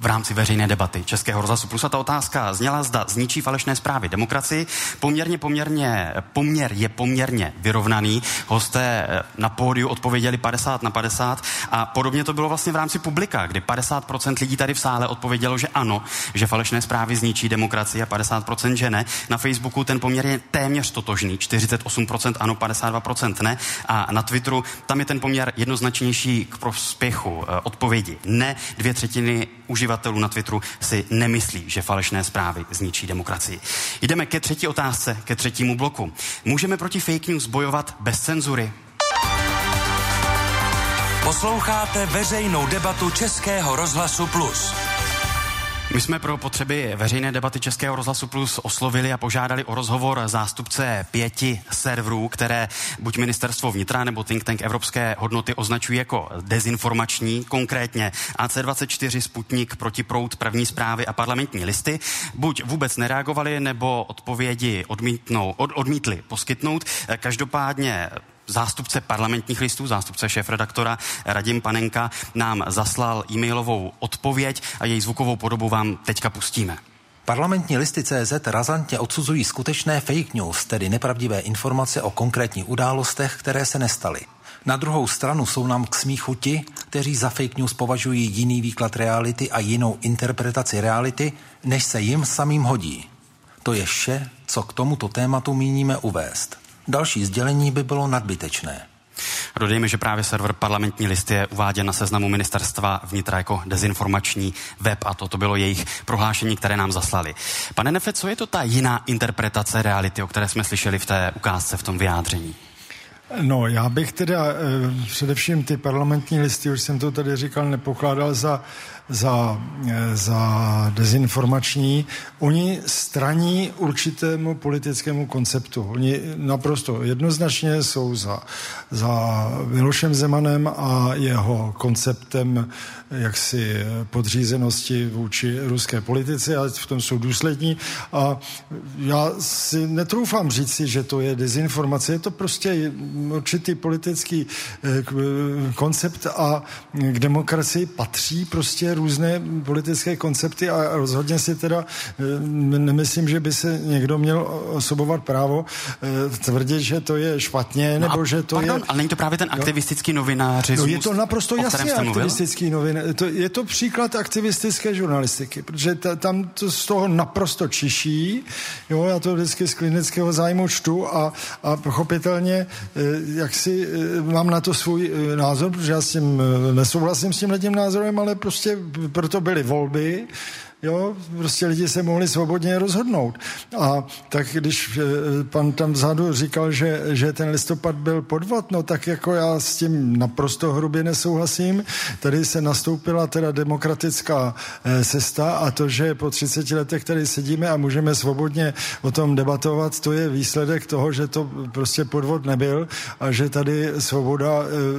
v rámci veřejné debaty Českého rozhlasu Plus. A ta otázka zněla, zda zničí falešné zprávy demokracii. Poměrně, poměrně, poměr je poměrně vyrovnaný. Hosté na pódiu odpověděli padesát na padesát a podobně to bylo vlastně v rámci publika, kdy padesát procent lidí tady v sále odpovědělo, že ano, že falešné zprávy zničí demokracii a padesát procent že ne. Na Facebooku ten poměr je téměř totožný. čtyřicet osm procent ano, padesát dva procent ne. A na Twitteru tam je ten poměr jednoznačnější k prospěchu odpovědi ne. Dvě třetiny uživatelů na Twitteru si nemyslí, že falešné zprávy zničí demokracii. Jdeme ke třetí otázce, ke třetímu bloku. Můžeme proti fake news bojovat bez cenzury? Posloucháte veřejnou debatu Českého rozhlasu Plus. My jsme pro potřeby veřejné debaty Českého rozhlasu Plus oslovili a požádali o rozhovor zástupce pěti serverů, které buď ministerstvo vnitra nebo think tank Evropské hodnoty označují jako dezinformační, konkrétně A C dvacet čtyři, Sputnik, Protiproud, První zprávy a Parlamentní listy, buď vůbec nereagovali nebo odpovědi odmítnou, od, odmítli poskytnout. Každopádně zástupce Parlamentních listů, zástupce šéfredaktora Radim Panenka nám zaslal e-mailovou odpověď a její zvukovou podobu vám teďka pustíme. Parlamentní listy C Z razantně odsuzují skutečné fake news, tedy nepravdivé informace o konkrétních událostech, které se nestaly. Na druhou stranu jsou nám k smíchu ti, kteří za fake news považují jiný výklad reality a jinou interpretaci reality, než se jim samým hodí. To je vše, co k tomuto tématu míníme uvést. Další sdělení by bylo nadbytečné. Dodejme, že právě server Parlamentní listy je uváděn na seznamu ministerstva vnitra jako dezinformační web a toto bylo jejich prohlášení, které nám zaslali. Pane Neffe, co je to ta jiná interpretace reality, o které jsme slyšeli v té ukázce, v tom vyjádření? No, já bych teda eh, především ty Parlamentní listy, už jsem to tady říkal, nepokládal za, za, eh, za dezinformační. Oni straní určitému politickému konceptu. Oni naprosto jednoznačně jsou za, za Milošem Zemanem a jeho konceptem jaksi podřízenosti vůči ruské politice a v tom jsou důslední. A já si netroufám říci, že to je dezinformace. Je to prostě určitý politický koncept a k demokracii patří prostě různé politické koncepty a rozhodně si teda nemyslím, že by se někdo měl osobovat právo tvrdit, že to je špatně, nebo no že to pardon, je... ale není to právě ten aktivistický novinářismus, no, je to naprosto jasně aktivistický novinář. To, je to příklad aktivistické žurnalistiky, protože ta, tam to z toho naprosto čiší, jo, já to vždycky z klinického zájmu čtu a, a pochopitelně jak si mám na to svůj názor, protože já s tím nesouhlasím s tímhle tím názorem, ale prostě proto byly volby, Jo, prostě lidi se mohli svobodně rozhodnout. A tak když pan tam vzadu říkal, že, že ten listopad byl podvod, no tak jako já s tím naprosto hrubě nesouhlasím. Tady se nastoupila teda demokratická cesta a to, že po třiceti letech tady sedíme a můžeme svobodně o tom debatovat, to je výsledek toho, že to prostě podvod nebyl a že tady svoboda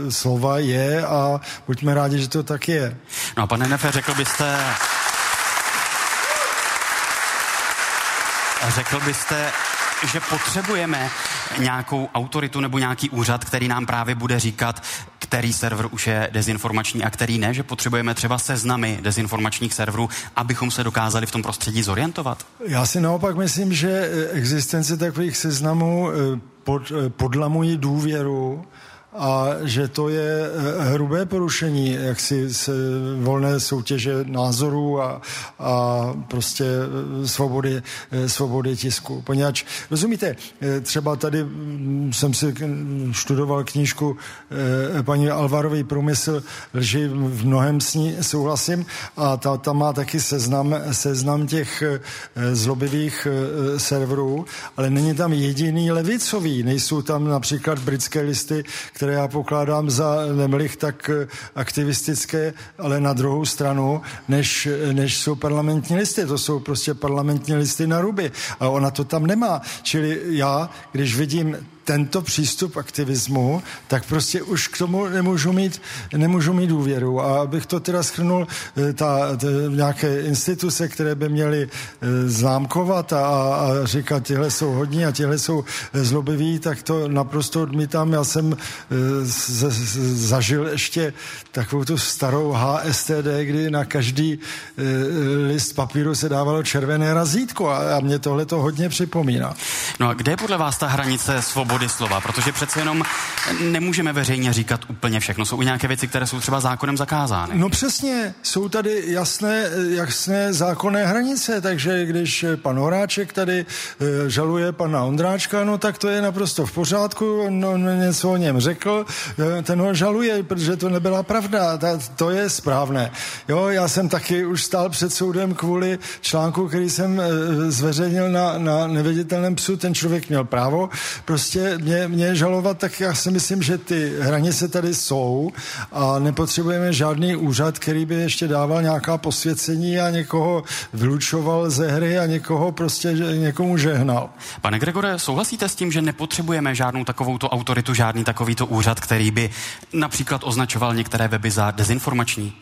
slova je a buďme rádi, že to tak je. No a pane Neffe, řekl byste... Řekl byste, že potřebujeme nějakou autoritu nebo nějaký úřad, který nám právě bude říkat, který server už je dezinformační a který ne, že potřebujeme třeba seznamy dezinformačních serverů, abychom se dokázali v tom prostředí zorientovat? Já si naopak myslím, že existence takových seznamů pod, podlamují důvěru a že to je hrubé porušení jaksi volné soutěže názorů a, a prostě svobody, svobody tisku. Poněvadž, rozumíte, třeba tady jsem si študoval knížku paní Alvarové Průmysl lži, v mnohem s ní souhlasím a ta, ta má taky seznam, seznam těch zlobivých serverů, ale není tam jediný levicový, nejsou tam například britské listy, které já pokládám za nemlich tak aktivistické, ale na druhou stranu, než, než jsou parlamentní listy. To jsou prostě parlamentní listy na ruby. A ona to tam nemá. Čili já, když vidím tento přístup aktivismu, tak prostě už k tomu nemůžu mít, nemůžu mít důvěru. A abych to teda shrnul, ta, ta, nějaké instituce, které by měly známkovat a, a říkat, tihle jsou hodní a tihle jsou zlobiví, tak to naprosto odmítám. Já jsem z, z, zažil ještě takovou tu starou H S T D, kdy na každý list papíru se dávalo červené razítko a, a mě tohle to hodně připomíná. No a kde je podle vás ta hranice svobody slova, protože přece jenom nemůžeme veřejně říkat úplně všechno. Jsou i nějaké věci, které jsou třeba zákonem zakázány. No přesně, jsou tady jasné, jasné zákonné hranice, takže když pan Horáček tady žaluje pana Ondráčka, no tak to je naprosto v pořádku, no, něco o něm řekl, ten ho žaluje, protože to nebyla pravda, ta, to je správné. Jo, já jsem taky už stál před soudem kvůli článku, který jsem zveřejnil na, na Neviditelném psu, ten člověk měl právo, prostě Mě, mě žalovat, tak já si myslím, že ty hranice tady jsou a nepotřebujeme žádný úřad, který by ještě dával nějaká posvěcení a někoho vylučoval ze hry a někoho prostě někomu žehnal. Pane Gregore, souhlasíte s tím, že nepotřebujeme žádnou takovouto autoritu, žádný takovýto úřad, který by například označoval některé weby za dezinformační?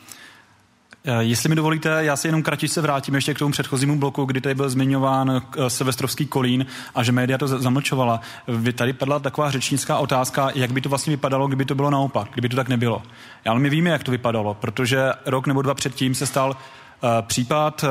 Jestli mi dovolíte, já si jenom kratičce vrátím ještě k tomu předchozímu bloku, kdy tady byl zmiňován silvestrovský Kolín a že média to zamlčovala. Vy tady padla taková řečnická otázka, jak by to vlastně vypadalo, kdyby to bylo naopak, kdyby to tak nebylo. Ale my víme, jak to vypadalo, protože rok nebo dva předtím se stal uh, případ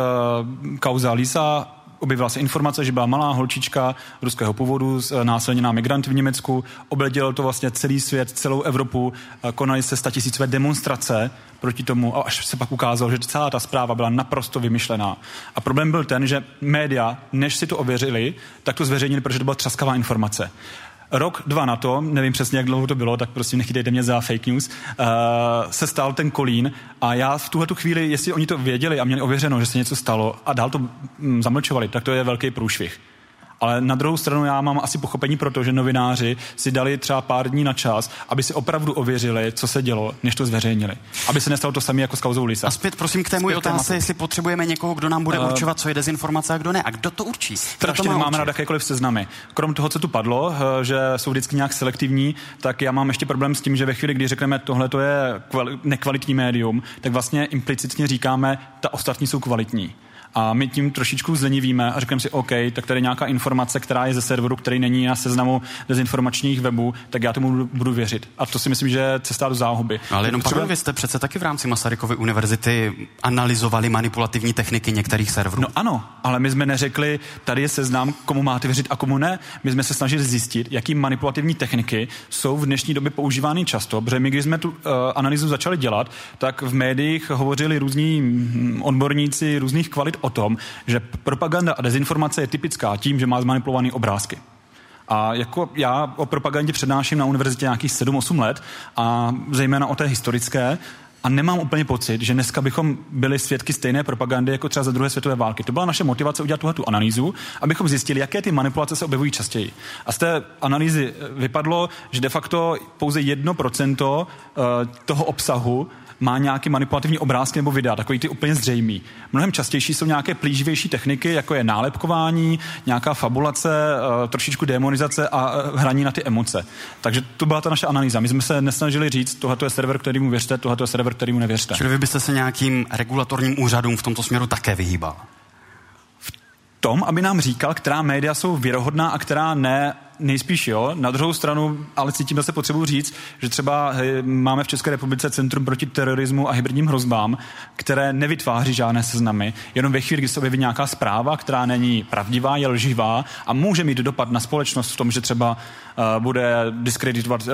uh, kauza Lisa. Objevila se informace, že byla malá holčička ruského původu, násilněná migranty v Německu. Obletělo to vlastně celý svět, celou Evropu. Konaly se statisícové demonstrace proti tomu a až se pak ukázalo, že celá ta zpráva byla naprosto vymyšlená. A problém byl ten, že média, než si to ověřili, tak to zveřejnili, protože to byla třaskavá informace. Rok, dva na to, nevím přesně, jak dlouho to bylo, tak prostě nechytejte mě za fake news, uh, se stal ten Kolín a já v tuhletu chvíli, jestli oni to věděli a měli ověřeno, že se něco stalo a dál to mm, zamlčovali, tak to je velký průšvih. Ale na druhou stranu já mám asi pochopení proto, že novináři si dali třeba pár dní na čas, aby si opravdu ověřili, co se dělo, než to zveřejnili. Aby se nestalo to samé jako s kauzou Lisa. A zpět prosím k té mojí otázce, jestli potřebujeme někoho, kdo nám bude uh, určovat, co je dezinformace a kdo ne. A kdo to určí? Strašně máme rád jakékoliv seznamy. Krom toho, co tu padlo, že jsou vždycky nějak selektivní, tak já mám ještě problém s tím, že ve chvíli, kdy řekneme, tohle to je kvali- nekvalitní médium, tak vlastně implicitně říkáme, ta ostatní jsou kvalitní. A my tím trošičku zlenivíme a řekneme si, OK, tak tady nějaká informace, která je ze serveru, který není na seznamu dezinformačních webů, tak já tomu budu věřit. A to si myslím, že je cesta do záhuby. Ale jenom třeba... Vy jste přece taky v rámci Masarykovy univerzity analyzovali manipulativní techniky některých serverů. No ano, ale my jsme neřekli, tady je seznam, komu máte věřit a komu ne. My jsme se snažili zjistit, jaký manipulativní techniky jsou v dnešní době používány často, protože my, když jsme tu uh, analýzu začali dělat, tak v médiích hovořili různí odborníci různých kvalit o tom, že propaganda a dezinformace je typická tím, že má zmanipulované obrázky. A jako já o propagandě přednáším na univerzitě nějakých sedm osm let a zejména o té historické. A a nemám úplně pocit, že dneska bychom byli svědky stejné propagandy jako třeba za druhé světové války. To byla naše motivace udělat tuhle tu analýzu, abychom zjistili, jaké ty manipulace se objevují častěji. A z té analýzy vypadlo, že de facto pouze jedno procento toho obsahu má nějaký manipulativní obrázky nebo videa, takový ty úplně zřejmý. Mnohem častější jsou nějaké plíživější techniky, jako je nálepkování, nějaká fabulace, trošičku démonizace a hraní na ty emoce. Takže to byla ta naše analýza. My jsme se nesnažili říct, tohleto je server, kterýmu věřte, tohleto je server, kterýmu nevěřte. Čili vy byste se nějakým regulatorním úřadům v tomto směru také vyhýbal? V tom, aby nám říkal, která média jsou věrohodná a která ne, nejspíš jo. Na druhou stranu, ale cítím zase potřebu říct, že třeba máme v České republice Centrum proti terorismu a hybridním hrozbám, které nevytváří žádné seznamy. Jenom ve chvíli, kdy se objeví nějaká zpráva, která není pravdivá, je lživá a může mít dopad na společnost v tom, že třeba uh, bude diskreditovat uh,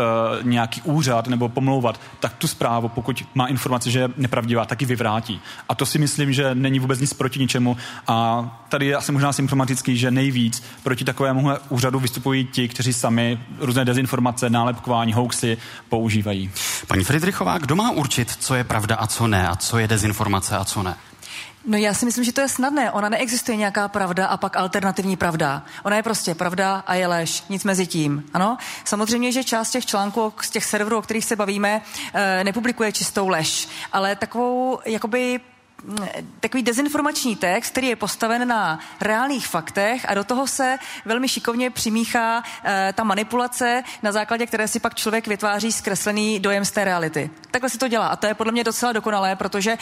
nějaký úřad nebo pomlouvat, tak tu zprávu, pokud má informace, že je nepravdivá, tak ji vyvrátí. A to si myslím, že není vůbec nic proti ničemu. A tady je asi možná symptomatický, že nejvíc proti takovému úřadu vystupují ti, kteří sami různé dezinformace, nálepkování, hoaxy používají. Paní Fridrichová, kdo má určit, co je pravda a co ne, a co je dezinformace a co ne? No já si myslím, že to je snadné. Ona neexistuje nějaká pravda a pak alternativní pravda. Ona je prostě pravda a je lež. Nic mezi tím. Ano? Samozřejmě, že část těch článků, z těch serverů, o kterých se bavíme, nepublikuje čistou lež. Ale takovou, jakoby takový dezinformační text, který je postaven na reálných faktech a do toho se velmi šikovně přimíchá e, ta manipulace, na základě které si pak člověk vytváří zkreslený dojem z té reality. Takhle se to dělá a to je podle mě docela dokonalé, protože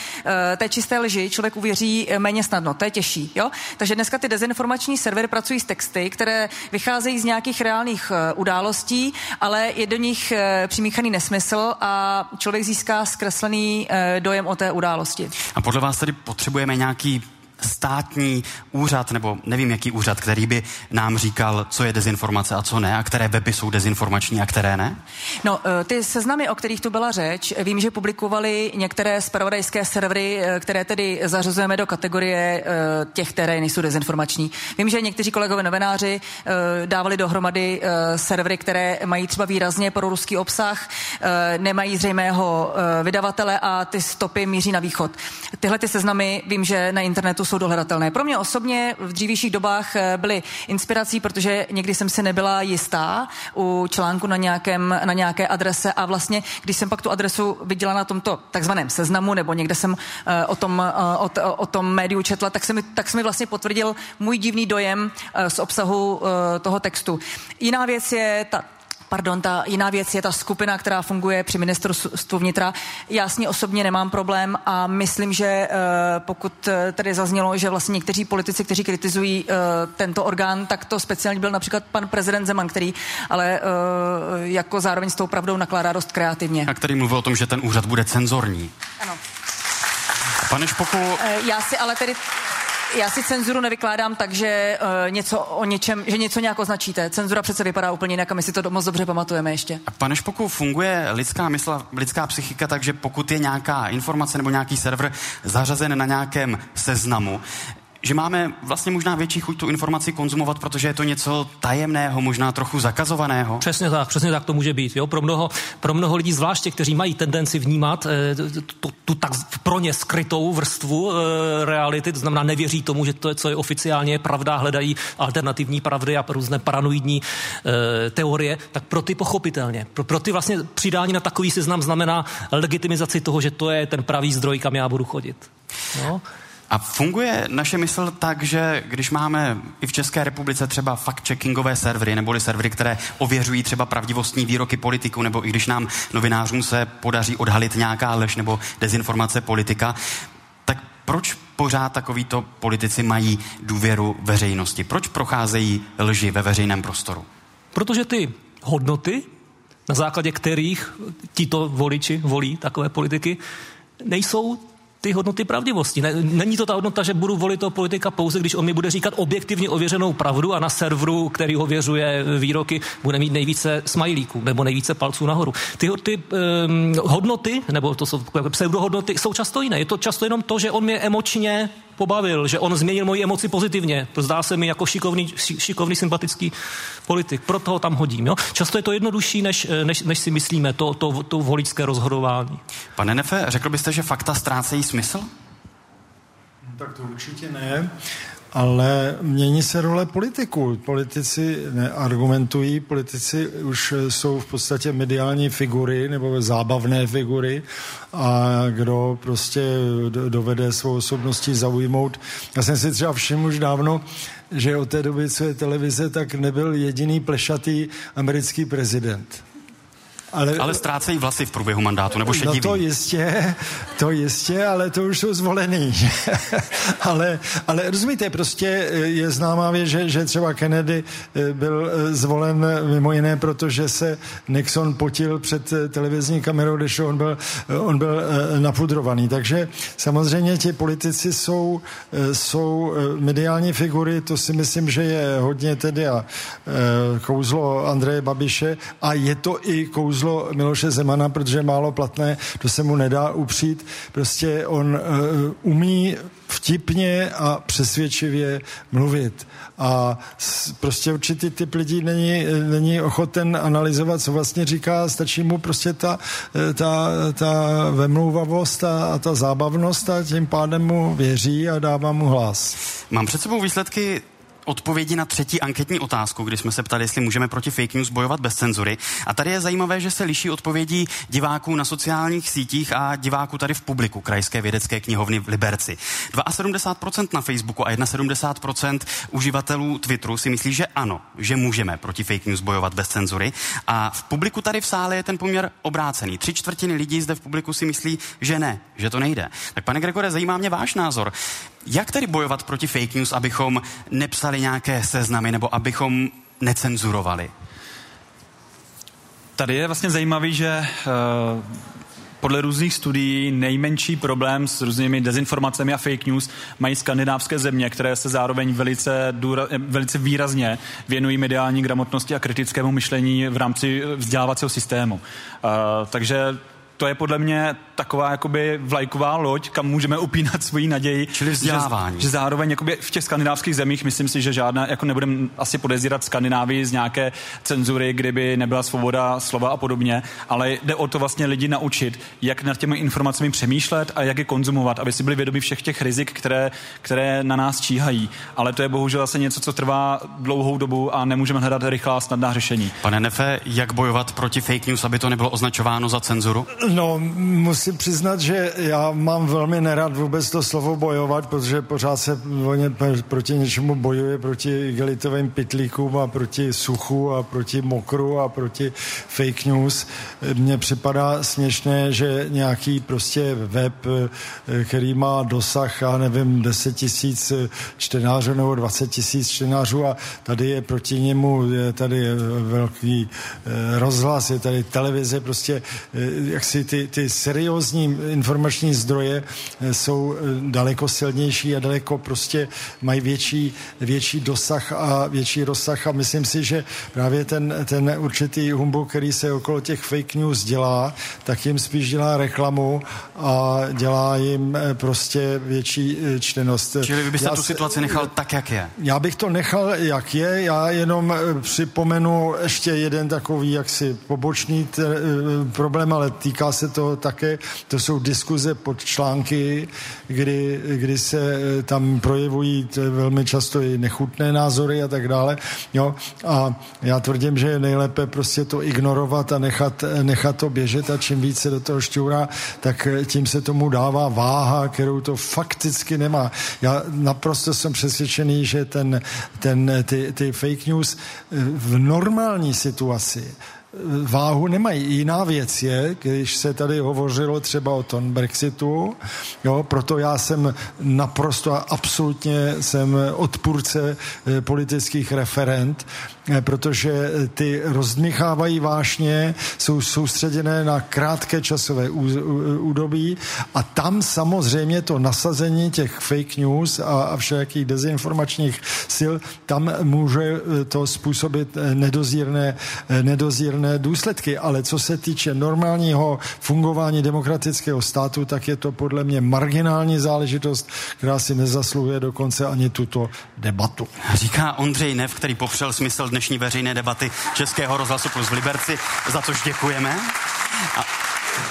e, té čisté lži člověk uvěří méně snadno, to je těžší. Jo? Takže dneska ty dezinformační servery pracují s texty, které vycházejí z nějakých reálných e, událostí, ale je do nich e, přimíchaný nesmysl a člověk získá zkreslený e, dojem o té události. A podle vás tady potřebujeme nějaký státní úřad, nebo nevím jaký úřad, který by nám říkal, co je dezinformace a co ne, a které weby jsou dezinformační a které ne? No, ty seznamy, o kterých tu byla řeč, vím, že publikovali některé zpravodajské servery, které tedy zařazujeme do kategorie těch, které nejsou dezinformační. Vím, že někteří kolegové novináři dávali dohromady servery, které mají třeba výrazně proruský obsah, nemají zřejmého vydavatele a ty stopy míří na východ. Tyhle ty seznamy vím, že na internetu jsou dohledatelné. Pro mě osobně v dřívějších dobách byly inspirací, protože někdy jsem si nebyla jistá u článku na, nějakém, na nějaké adrese a vlastně, když jsem pak tu adresu viděla na tomto takzvaném seznamu, nebo někde jsem uh, o, tom, uh, o, o tom médiu četla, tak se mi, tak se mi vlastně potvrdil můj divný dojem uh, z obsahu uh, toho textu. Jiná věc je ta Pardon, ta jiná věc je ta skupina, která funguje při ministerstvu vnitra. Já s ní osobně nemám problém a myslím, že pokud tady zaznělo, že vlastně někteří politici, kteří kritizují tento orgán, tak to speciálně byl například pan prezident Zeman, který ale jako zároveň s tou pravdou nakládá dost kreativně. A který mluvil o tom, že ten úřad bude cenzorní. Ano. Pane Špoku... Já si ale tedy... Já si cenzuru nevykládám tak, že, uh, něco o něčem, že něco nějak označíte. Cenzura přece vypadá úplně jinak a my si to moc dobře pamatujeme ještě. A pane Špoku, funguje lidská mysl, lidská psychika, takže pokud je nějaká informace nebo nějaký server zařazen na nějakém seznamu, že máme vlastně možná větší chuť tu informaci konzumovat, protože je to něco tajemného, možná trochu zakazovaného. Přesně tak, přesně tak to může být. Jo? Pro, mnoho, pro mnoho lidí zvláště, kteří mají tendenci vnímat eh, tu, tu tak pro ně skrytou vrstvu eh, reality, to znamená nevěří tomu, že to, co je oficiálně pravda, hledají alternativní pravdy a různé paranoidní eh, teorie, tak pro ty pochopitelně. Pro, pro ty vlastně přidání na takový seznam znamená legitimizaci toho, že to je ten pravý zdroj, kam já budu chodit. No. A funguje naše mysl tak, že když máme i v České republice třeba fact-checkingové servery, neboli servery, které ověřují třeba pravdivostní výroky politiků, nebo i když nám novinářům se podaří odhalit nějaká lež nebo dezinformace politika, tak proč pořád takovýto politici mají důvěru veřejnosti? Proč procházejí lži ve veřejném prostoru? Protože ty hodnoty, na základě kterých tito voliči volí takové politiky, nejsou ty hodnoty pravdivosti. Není to ta hodnota, že budu volit toho politika pouze, když on mi bude říkat objektivně ověřenou pravdu a na serveru, který ověřuje výroky, bude mít nejvíce smajlíků nebo nejvíce palců nahoru. Ty, ty um, hodnoty, nebo to jsou pseudohodnoty, jsou často jiné. Je to často jenom to, že on mě emočně pobavil, že on změnil moji emoci pozitivně. To zdá se mi jako šikovný, šikovný sympatický politik. Proto ho tam hodím. Jo? Často je to jednodušší, než, než, než si myslíme, to, to, to voličské rozhodování. Pane Neffe, řekl byste, že fakta ztrácejí smysl? Tak to určitě ne, ale mění se role politiků. Politici neargumentují, politici už jsou v podstatě mediální figury nebo zábavné figury a kdo prostě dovede svou osobností zaujmout. Já jsem si třeba všiml už dávno, že od té doby, co je televize, tak nebyl jediný plešatý americký prezident. Ale, ale ztrácejí vlasy v průběhu mandátu, nebo šediví. No to jistě, to jistě, ale to už jsou zvolený. ale, ale rozumíte, prostě je známá věc, že, že třeba Kennedy byl zvolen mimo jiné, protože se Nixon potil před televizní kamerou, když on byl, on byl napudrovaný. Takže samozřejmě ti politici jsou, jsou mediální figury, to si myslím, že je hodně tedy a kouzlo Andreje Babiše a je to i kouzlo Miloše Zemana, protože je málo platné, to se mu nedá upřít. Prostě on uh, umí vtipně a přesvědčivě mluvit. A s, prostě určitý typ lidí není, není ochoten analyzovat, co vlastně říká, stačí mu prostě ta, ta, ta vemlouvavost a, a ta zábavnost a tím pádem mu věří a dává mu hlas. Mám před sebou výsledky odpovědi na třetí anketní otázku, kdy jsme se ptali, jestli můžeme proti fake news bojovat bez cenzury. A tady je zajímavé, že se liší odpovědi diváků na sociálních sítích a diváků tady v publiku Krajské vědecké knihovny v Liberci. sedmdesát dva procent na Facebooku a sedmdesát jedna procent uživatelů Twitteru si myslí, že ano, že můžeme proti fake news bojovat bez cenzury. A v publiku tady v sále je ten poměr obrácený. Tři čtvrtiny lidí zde v publiku si myslí, že ne, že to nejde. Tak pane Gregore, zajímá mě váš názor. Jak tedy bojovat proti fake news, abychom nepsali nějaké seznamy nebo abychom necenzurovali? Tady je vlastně zajímavý, že uh, podle různých studií nejmenší problém s různými dezinformacemi a fake news mají skandinávské země, které se zároveň velice, důra, velice výrazně věnují mediální gramotnosti a kritickému myšlení v rámci vzdělávacího systému. Uh, takže to je podle mě taková jakoby vlajková loď, kam můžeme upínat svoji naději. Čili vzdělávání. Že, že zároveň jakoby v těch skandinávských zemích, myslím si, že žádná, jako nebudeme asi podezírat Skandinávii z nějaké cenzury, kdyby nebyla svoboda slova a podobně, ale jde o to vlastně lidi naučit, jak nad těmi informacemi přemýšlet a jak je konzumovat, aby si byli vědomi všech těch rizik, které, které na nás číhají. Ale to je bohužel zase něco, co trvá dlouhou dobu a nemůžeme hledat rychlá snadná řešení. Pane Neffe, jak bojovat proti fake news, aby to nebylo označováno za cenzuru? No, musím přiznat, že já mám velmi nerad vůbec to slovo bojovat, protože pořád se proti něčemu bojuje, proti igelitovým pytlíkům a proti suchu a proti mokru a proti fake news. Mně připadá směšné, že nějaký prostě web, který má dosah, já nevím, deset tisíc čtenářů nebo dvacet tisíc čtenářů a tady je proti němu, je tady velký rozhlas, je tady televize, prostě jak si ty, ty seriózní informační zdroje jsou daleko silnější a daleko prostě mají větší, větší dosah a větší rozsah a myslím si, že právě ten, ten určitý humbug, který se okolo těch fake news dělá, tak jim spíš dělá reklamu a dělá jim prostě větší čtenost. Čili vy byste já, tu situaci nechal tak, jak je? Já bych to nechal, jak je. Já jenom připomenu ještě jeden takový jaksi pobočný t- problém, ale týká se to také, to jsou diskuze pod články, kdy, kdy se tam projevují velmi často i nechutné názory a tak dále. Jo? A já tvrdím, že je nejlépe prostě to ignorovat a nechat, nechat to běžet a čím více do toho šťůrá, tak tím se tomu dává váha, kterou to fakticky nemá. Já naprosto jsem přesvědčený, že ten, ten, ty, ty fake news v normální situaci váhu nemají. Jiná věc je, když se tady hovořilo třeba o tom Brexitu, jo, proto já jsem naprosto a absolutně jsem odpůrce politických referend, protože ty rozdmychávají vášně, jsou soustředěné na krátké časové údobí a tam samozřejmě to nasazení těch fake news a, a všelijakých dezinformačních sil, tam může to způsobit nedozírné, nedozírné důsledky. Ale co se týče normálního fungování demokratického státu, tak je to podle mě marginální záležitost, která si nezasluhuje dokonce ani tuto debatu. Říká Ondřej Neff, který popřel smysl dnešní veřejné debaty Českého rozhlasu Plus v Liberci, za což děkujeme. A,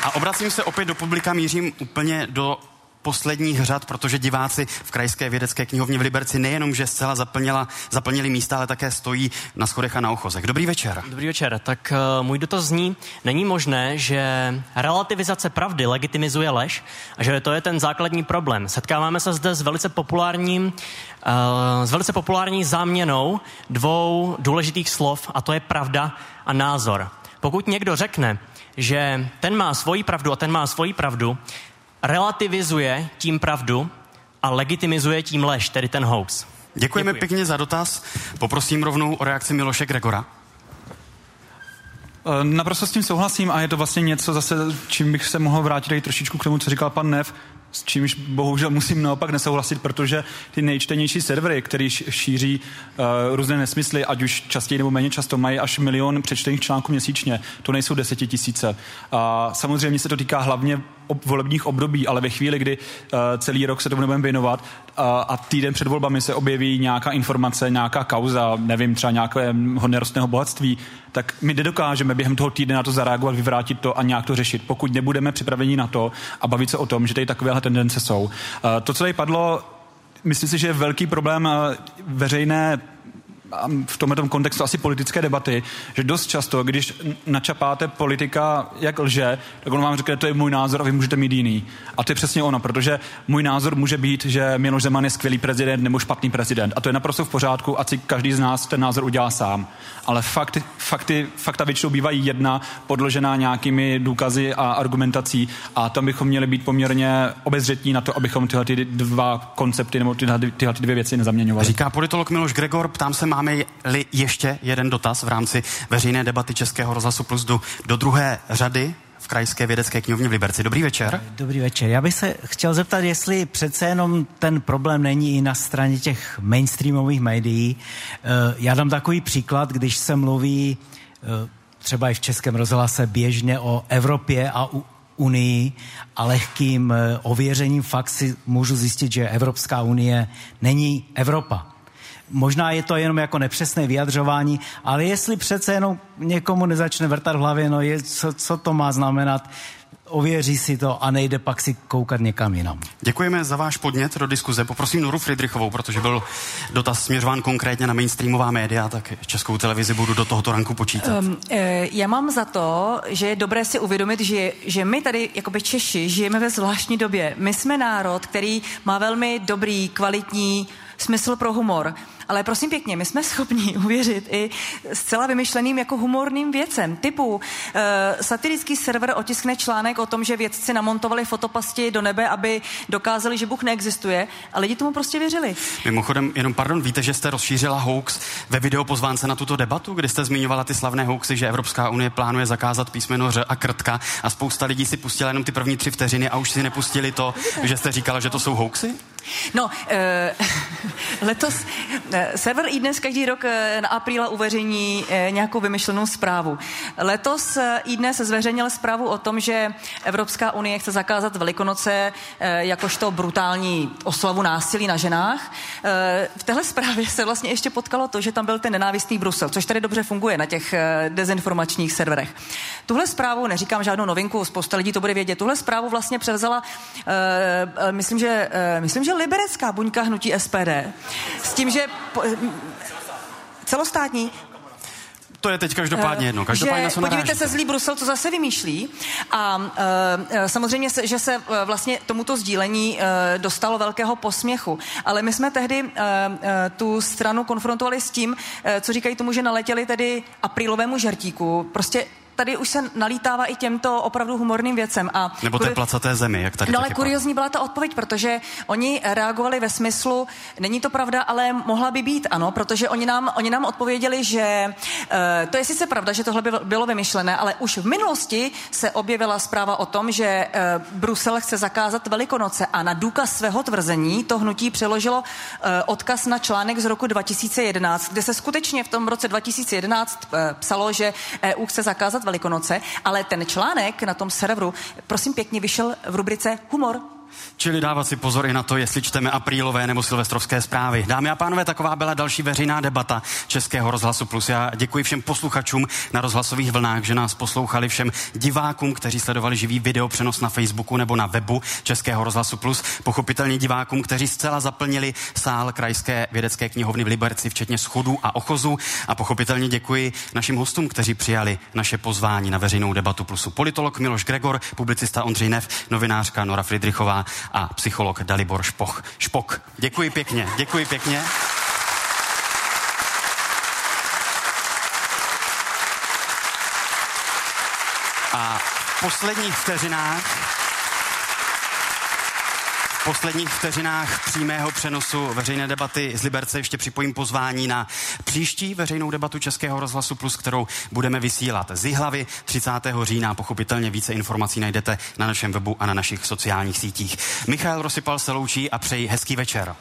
a obracím se opět do publika, mířím úplně do posledních řad, protože diváci v Krajské vědecké knihovně v Liberci nejenom, že zcela zaplnila, zaplnili místa, ale také stojí na schodech a na ochozech. Dobrý večer. Dobrý večer. Tak uh, můj dotaz zní, není možné, že relativizace pravdy legitimizuje lež a že to je ten základní problém. Setkáváme se zde s velice populárním, uh, s velice populární záměnou dvou důležitých slov, a to je pravda a názor. Pokud někdo řekne, že ten má svoji pravdu a ten má svoji pravdu, relativizuje tím pravdu a legitimizuje tím lež, tedy ten hoax. Děkujeme Děkuji. pěkně za dotaz. Poprosím rovnou o reakci Miloše Gregora. Naprosto s tím souhlasím a je to vlastně něco zase, čím bych se mohl vrátit i trošičku k tomu, co říkal pan Neff, s čímž bohužel musím naopak nesouhlasit, protože ty nejčtenější servery, které šíří uh, různé nesmysly, ať už častěji nebo méně často, mají až milion přečtených článků měsíčně. To nejsou desetitisíce. A uh, samozřejmě se to týká hlavně ob- volebních období, ale ve chvíli, kdy uh, celý rok se tomu nebudeme věnovat uh, a týden před volbami se objeví nějaká informace, nějaká kauza, nevím, třeba nějakého nerostného bohatství, tak my nedokážeme během toho týdne na to zareagovat, vyvrátit to a nějak to řešit, pokud nebudeme připraveni na to a bavit se o tom, že tady takovéhle tendence jsou. To, co tady padlo, myslím si, že je velký problém veřejné v tomto kontextu asi politické debaty, že dost často, když načapáte politika, jak lže, tak on vám řekne, to je můj názor a vy můžete mít jiný. A to je přesně ono, protože můj názor může být, že Miloš Zeman je skvělý prezident nebo špatný prezident. A to je naprosto v pořádku, ať si každý z nás ten názor udělá sám. Ale fakt, fakty, fakta většinou bývají jedna, podložená nějakými důkazy a argumentací. A tam bychom měli být poměrně obezřetní na to, abychom tyhle ty dva koncepty nebo tyhle, tyhle dvě věci nezaměňovali. Říká politolog Miloš Gregor, ptám se, má máme-li ještě jeden dotaz v rámci veřejné debaty Českého rozhlasu Plus do, do druhé řady v Krajské vědecké knihovně v Liberci. Dobrý večer. Dobrý večer. Já bych se chtěl zeptat, jestli přece jenom ten problém není i na straně těch mainstreamových médií. Já dám takový příklad, když se mluví třeba i v Českém rozhlase běžně o Evropě a u Unii a lehkým ověřením fakt si můžu zjistit, že Evropská unie není Evropa. Možná je to jenom jako nepřesné vyjadřování, ale jestli přece jenom někomu nezačne vrtat v hlavě, no je, co, co to má znamenat, ověří si to a nejde pak si koukat někam jinam. Děkujeme za váš podnět do diskuze. Poprosím Noru Fridrichovou, protože byl dotaz směřován konkrétně na mainstreamová média, tak Českou televizi budu do tohoto ranku počítat. Um, já mám za to, že je dobré si uvědomit, že, že my tady, jakoby Češi, žijeme ve zvláštní době. My jsme národ, který má velmi dobrý, kvalitní smysl pro humor. Ale prosím pěkně, my jsme schopni uvěřit i zcela vymyšleným jako humorným věcem. Typu uh, satirický server otiskne článek o tom, že vědci namontovali fotopasti do nebe, aby dokázali, že Bůh neexistuje, a lidi tomu prostě věřili. Mimochodem, jenom pardon, víte, že jste rozšířila hoax ve videopozvánce na tuto debatu, kde jste zmiňovala ty slavné hoaxy, že Evropská unie plánuje zakázat písmeno Ř a krtka, a spousta lidí si pustila jenom ty první tři vteřiny a už si nepustili to, že jste říkala, že to jsou hoaxy? No, e, letos e, server iDnes každý rok e, na apríla uveřejní e, nějakou vymyšlenou zprávu. Letos e, iDnes zveřejnil zprávu o tom, že Evropská unie chce zakázat Velikonoce e, jakožto brutální oslavu násilí na ženách. E, v téhle zprávě se vlastně ještě potkalo to, že tam byl ten nenávistný Brusel, což tady dobře funguje na těch e, dezinformačních serverech. Tuhle zprávu, neříkám žádnou novinku, spousta lidí to bude vědět, tuhle zprávu vlastně převzala, e, myslím, že, e, myslím, že liberecká buňka hnutí S P D. S tím, že po, celostátní... To je teď každopádně jedno. Každopádně že, podívejte se, zlý Brusel, co zase vymýšlí. A e, samozřejmě, že se vlastně tomuto sdílení e, dostalo velkého posměchu. Ale my jsme tehdy e, tu stranu konfrontovali s tím, e, co říkají tomu, že naletěli tedy aprílovému žertíku. Prostě tady už se nalítává i těmto opravdu humorným věcem. A nebo té placaté zemi, jak tady. No, ale kuriozní byla ta odpověď, protože oni reagovali ve smyslu, není to pravda, ale mohla by být, ano, protože oni nám, oni nám odpověděli, že e, to je sice pravda, že tohle by bylo vymyšlené, ale už v minulosti se objevila zpráva o tom, že e, Brusel chce zakázat Velikonoce a na důkaz svého tvrzení to hnutí přeložilo e, odkaz na článek z roku dva tisíce jedenáct, kde se skutečně v tom roce dva tisíce jedenáct e, psalo, že E U chce zakázat Velikonoce, ale ten článek na tom serveru, prosím pěkně, vyšel v rubrice Humor. Čili dávat si pozor i na to, jestli čteme aprílové nebo silvestrovské zprávy. Dámy a pánové, taková byla další veřejná debata Českého rozhlasu Plus. Já děkuji všem posluchačům na rozhlasových vlnách, že nás poslouchali, všem divákům, kteří sledovali živý videopřenos na Facebooku nebo na webu Českého rozhlasu Plus, pochopitelně divákům, kteří zcela zaplnili sál Krajské vědecké knihovny v Liberci, včetně schodů a ochozů, a pochopitelně děkuji našim hostům, kteří přijali naše pozvání na veřejnou debatu Plusu. Politolog Miloš Gregor, publicista Ondřej Neff, novinářka Nora Fridrichová a psycholog Dalibor Špoch. Špok. Děkuji pěkně, děkuji pěkně. A v posledních vteřinách V posledních vteřinách přímého přenosu veřejné debaty z Liberce ještě připojím pozvání na příští veřejnou debatu Českého rozhlasu Plus, kterou budeme vysílat z Jihlavy třicátého října. Pochopitelně více informací najdete na našem webu a na našich sociálních sítích. Michal Rosypal se loučí a přeji hezký večer.